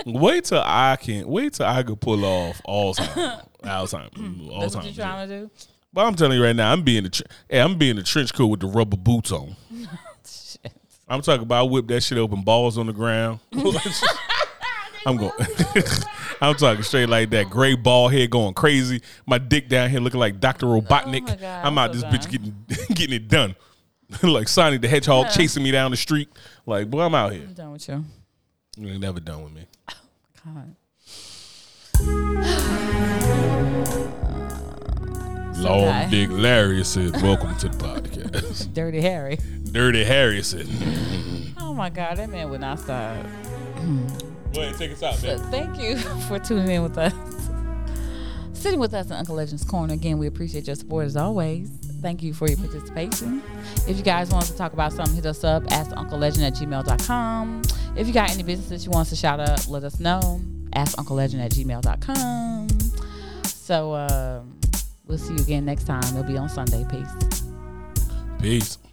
wait till I can, wait till I can pull off Alzheimer's. Alzheimer's. That's what you're trying to do? But I'm telling you right now, I'm being the, hey, I'm being the trench coat with the rubber boots on. I'm talking about I whip that shit open, balls on the ground. I'm going. I'm talking straight like that. Gray ball head going crazy. My dick down here looking like Doctor Robotnik. Oh God, I'm out so this done. Bitch getting getting it done. Like Sonic the Hedgehog yeah. chasing me down the street. Like, boy, I'm out here. I'm done with you. You ain't never done with me. Oh, God. Long okay. Dick Larry said, welcome to the podcast. Dirty Harry. Dirty Harrison. Oh my God, that man would not stop. Go ahead, take us out, man. So thank you for tuning in with us. Sitting with us in Uncle Legend's Corner. Again, we appreciate your support as always. Thank you for your participation. If you guys want us to talk about something, hit us up. Ask Uncle Legend at gmail dot com. If you got any business that you want us to shout out, let us know. Ask Uncle Legend at gmail dot com. So uh, we'll see you again next time. It'll be on Sunday. Peace. Peace.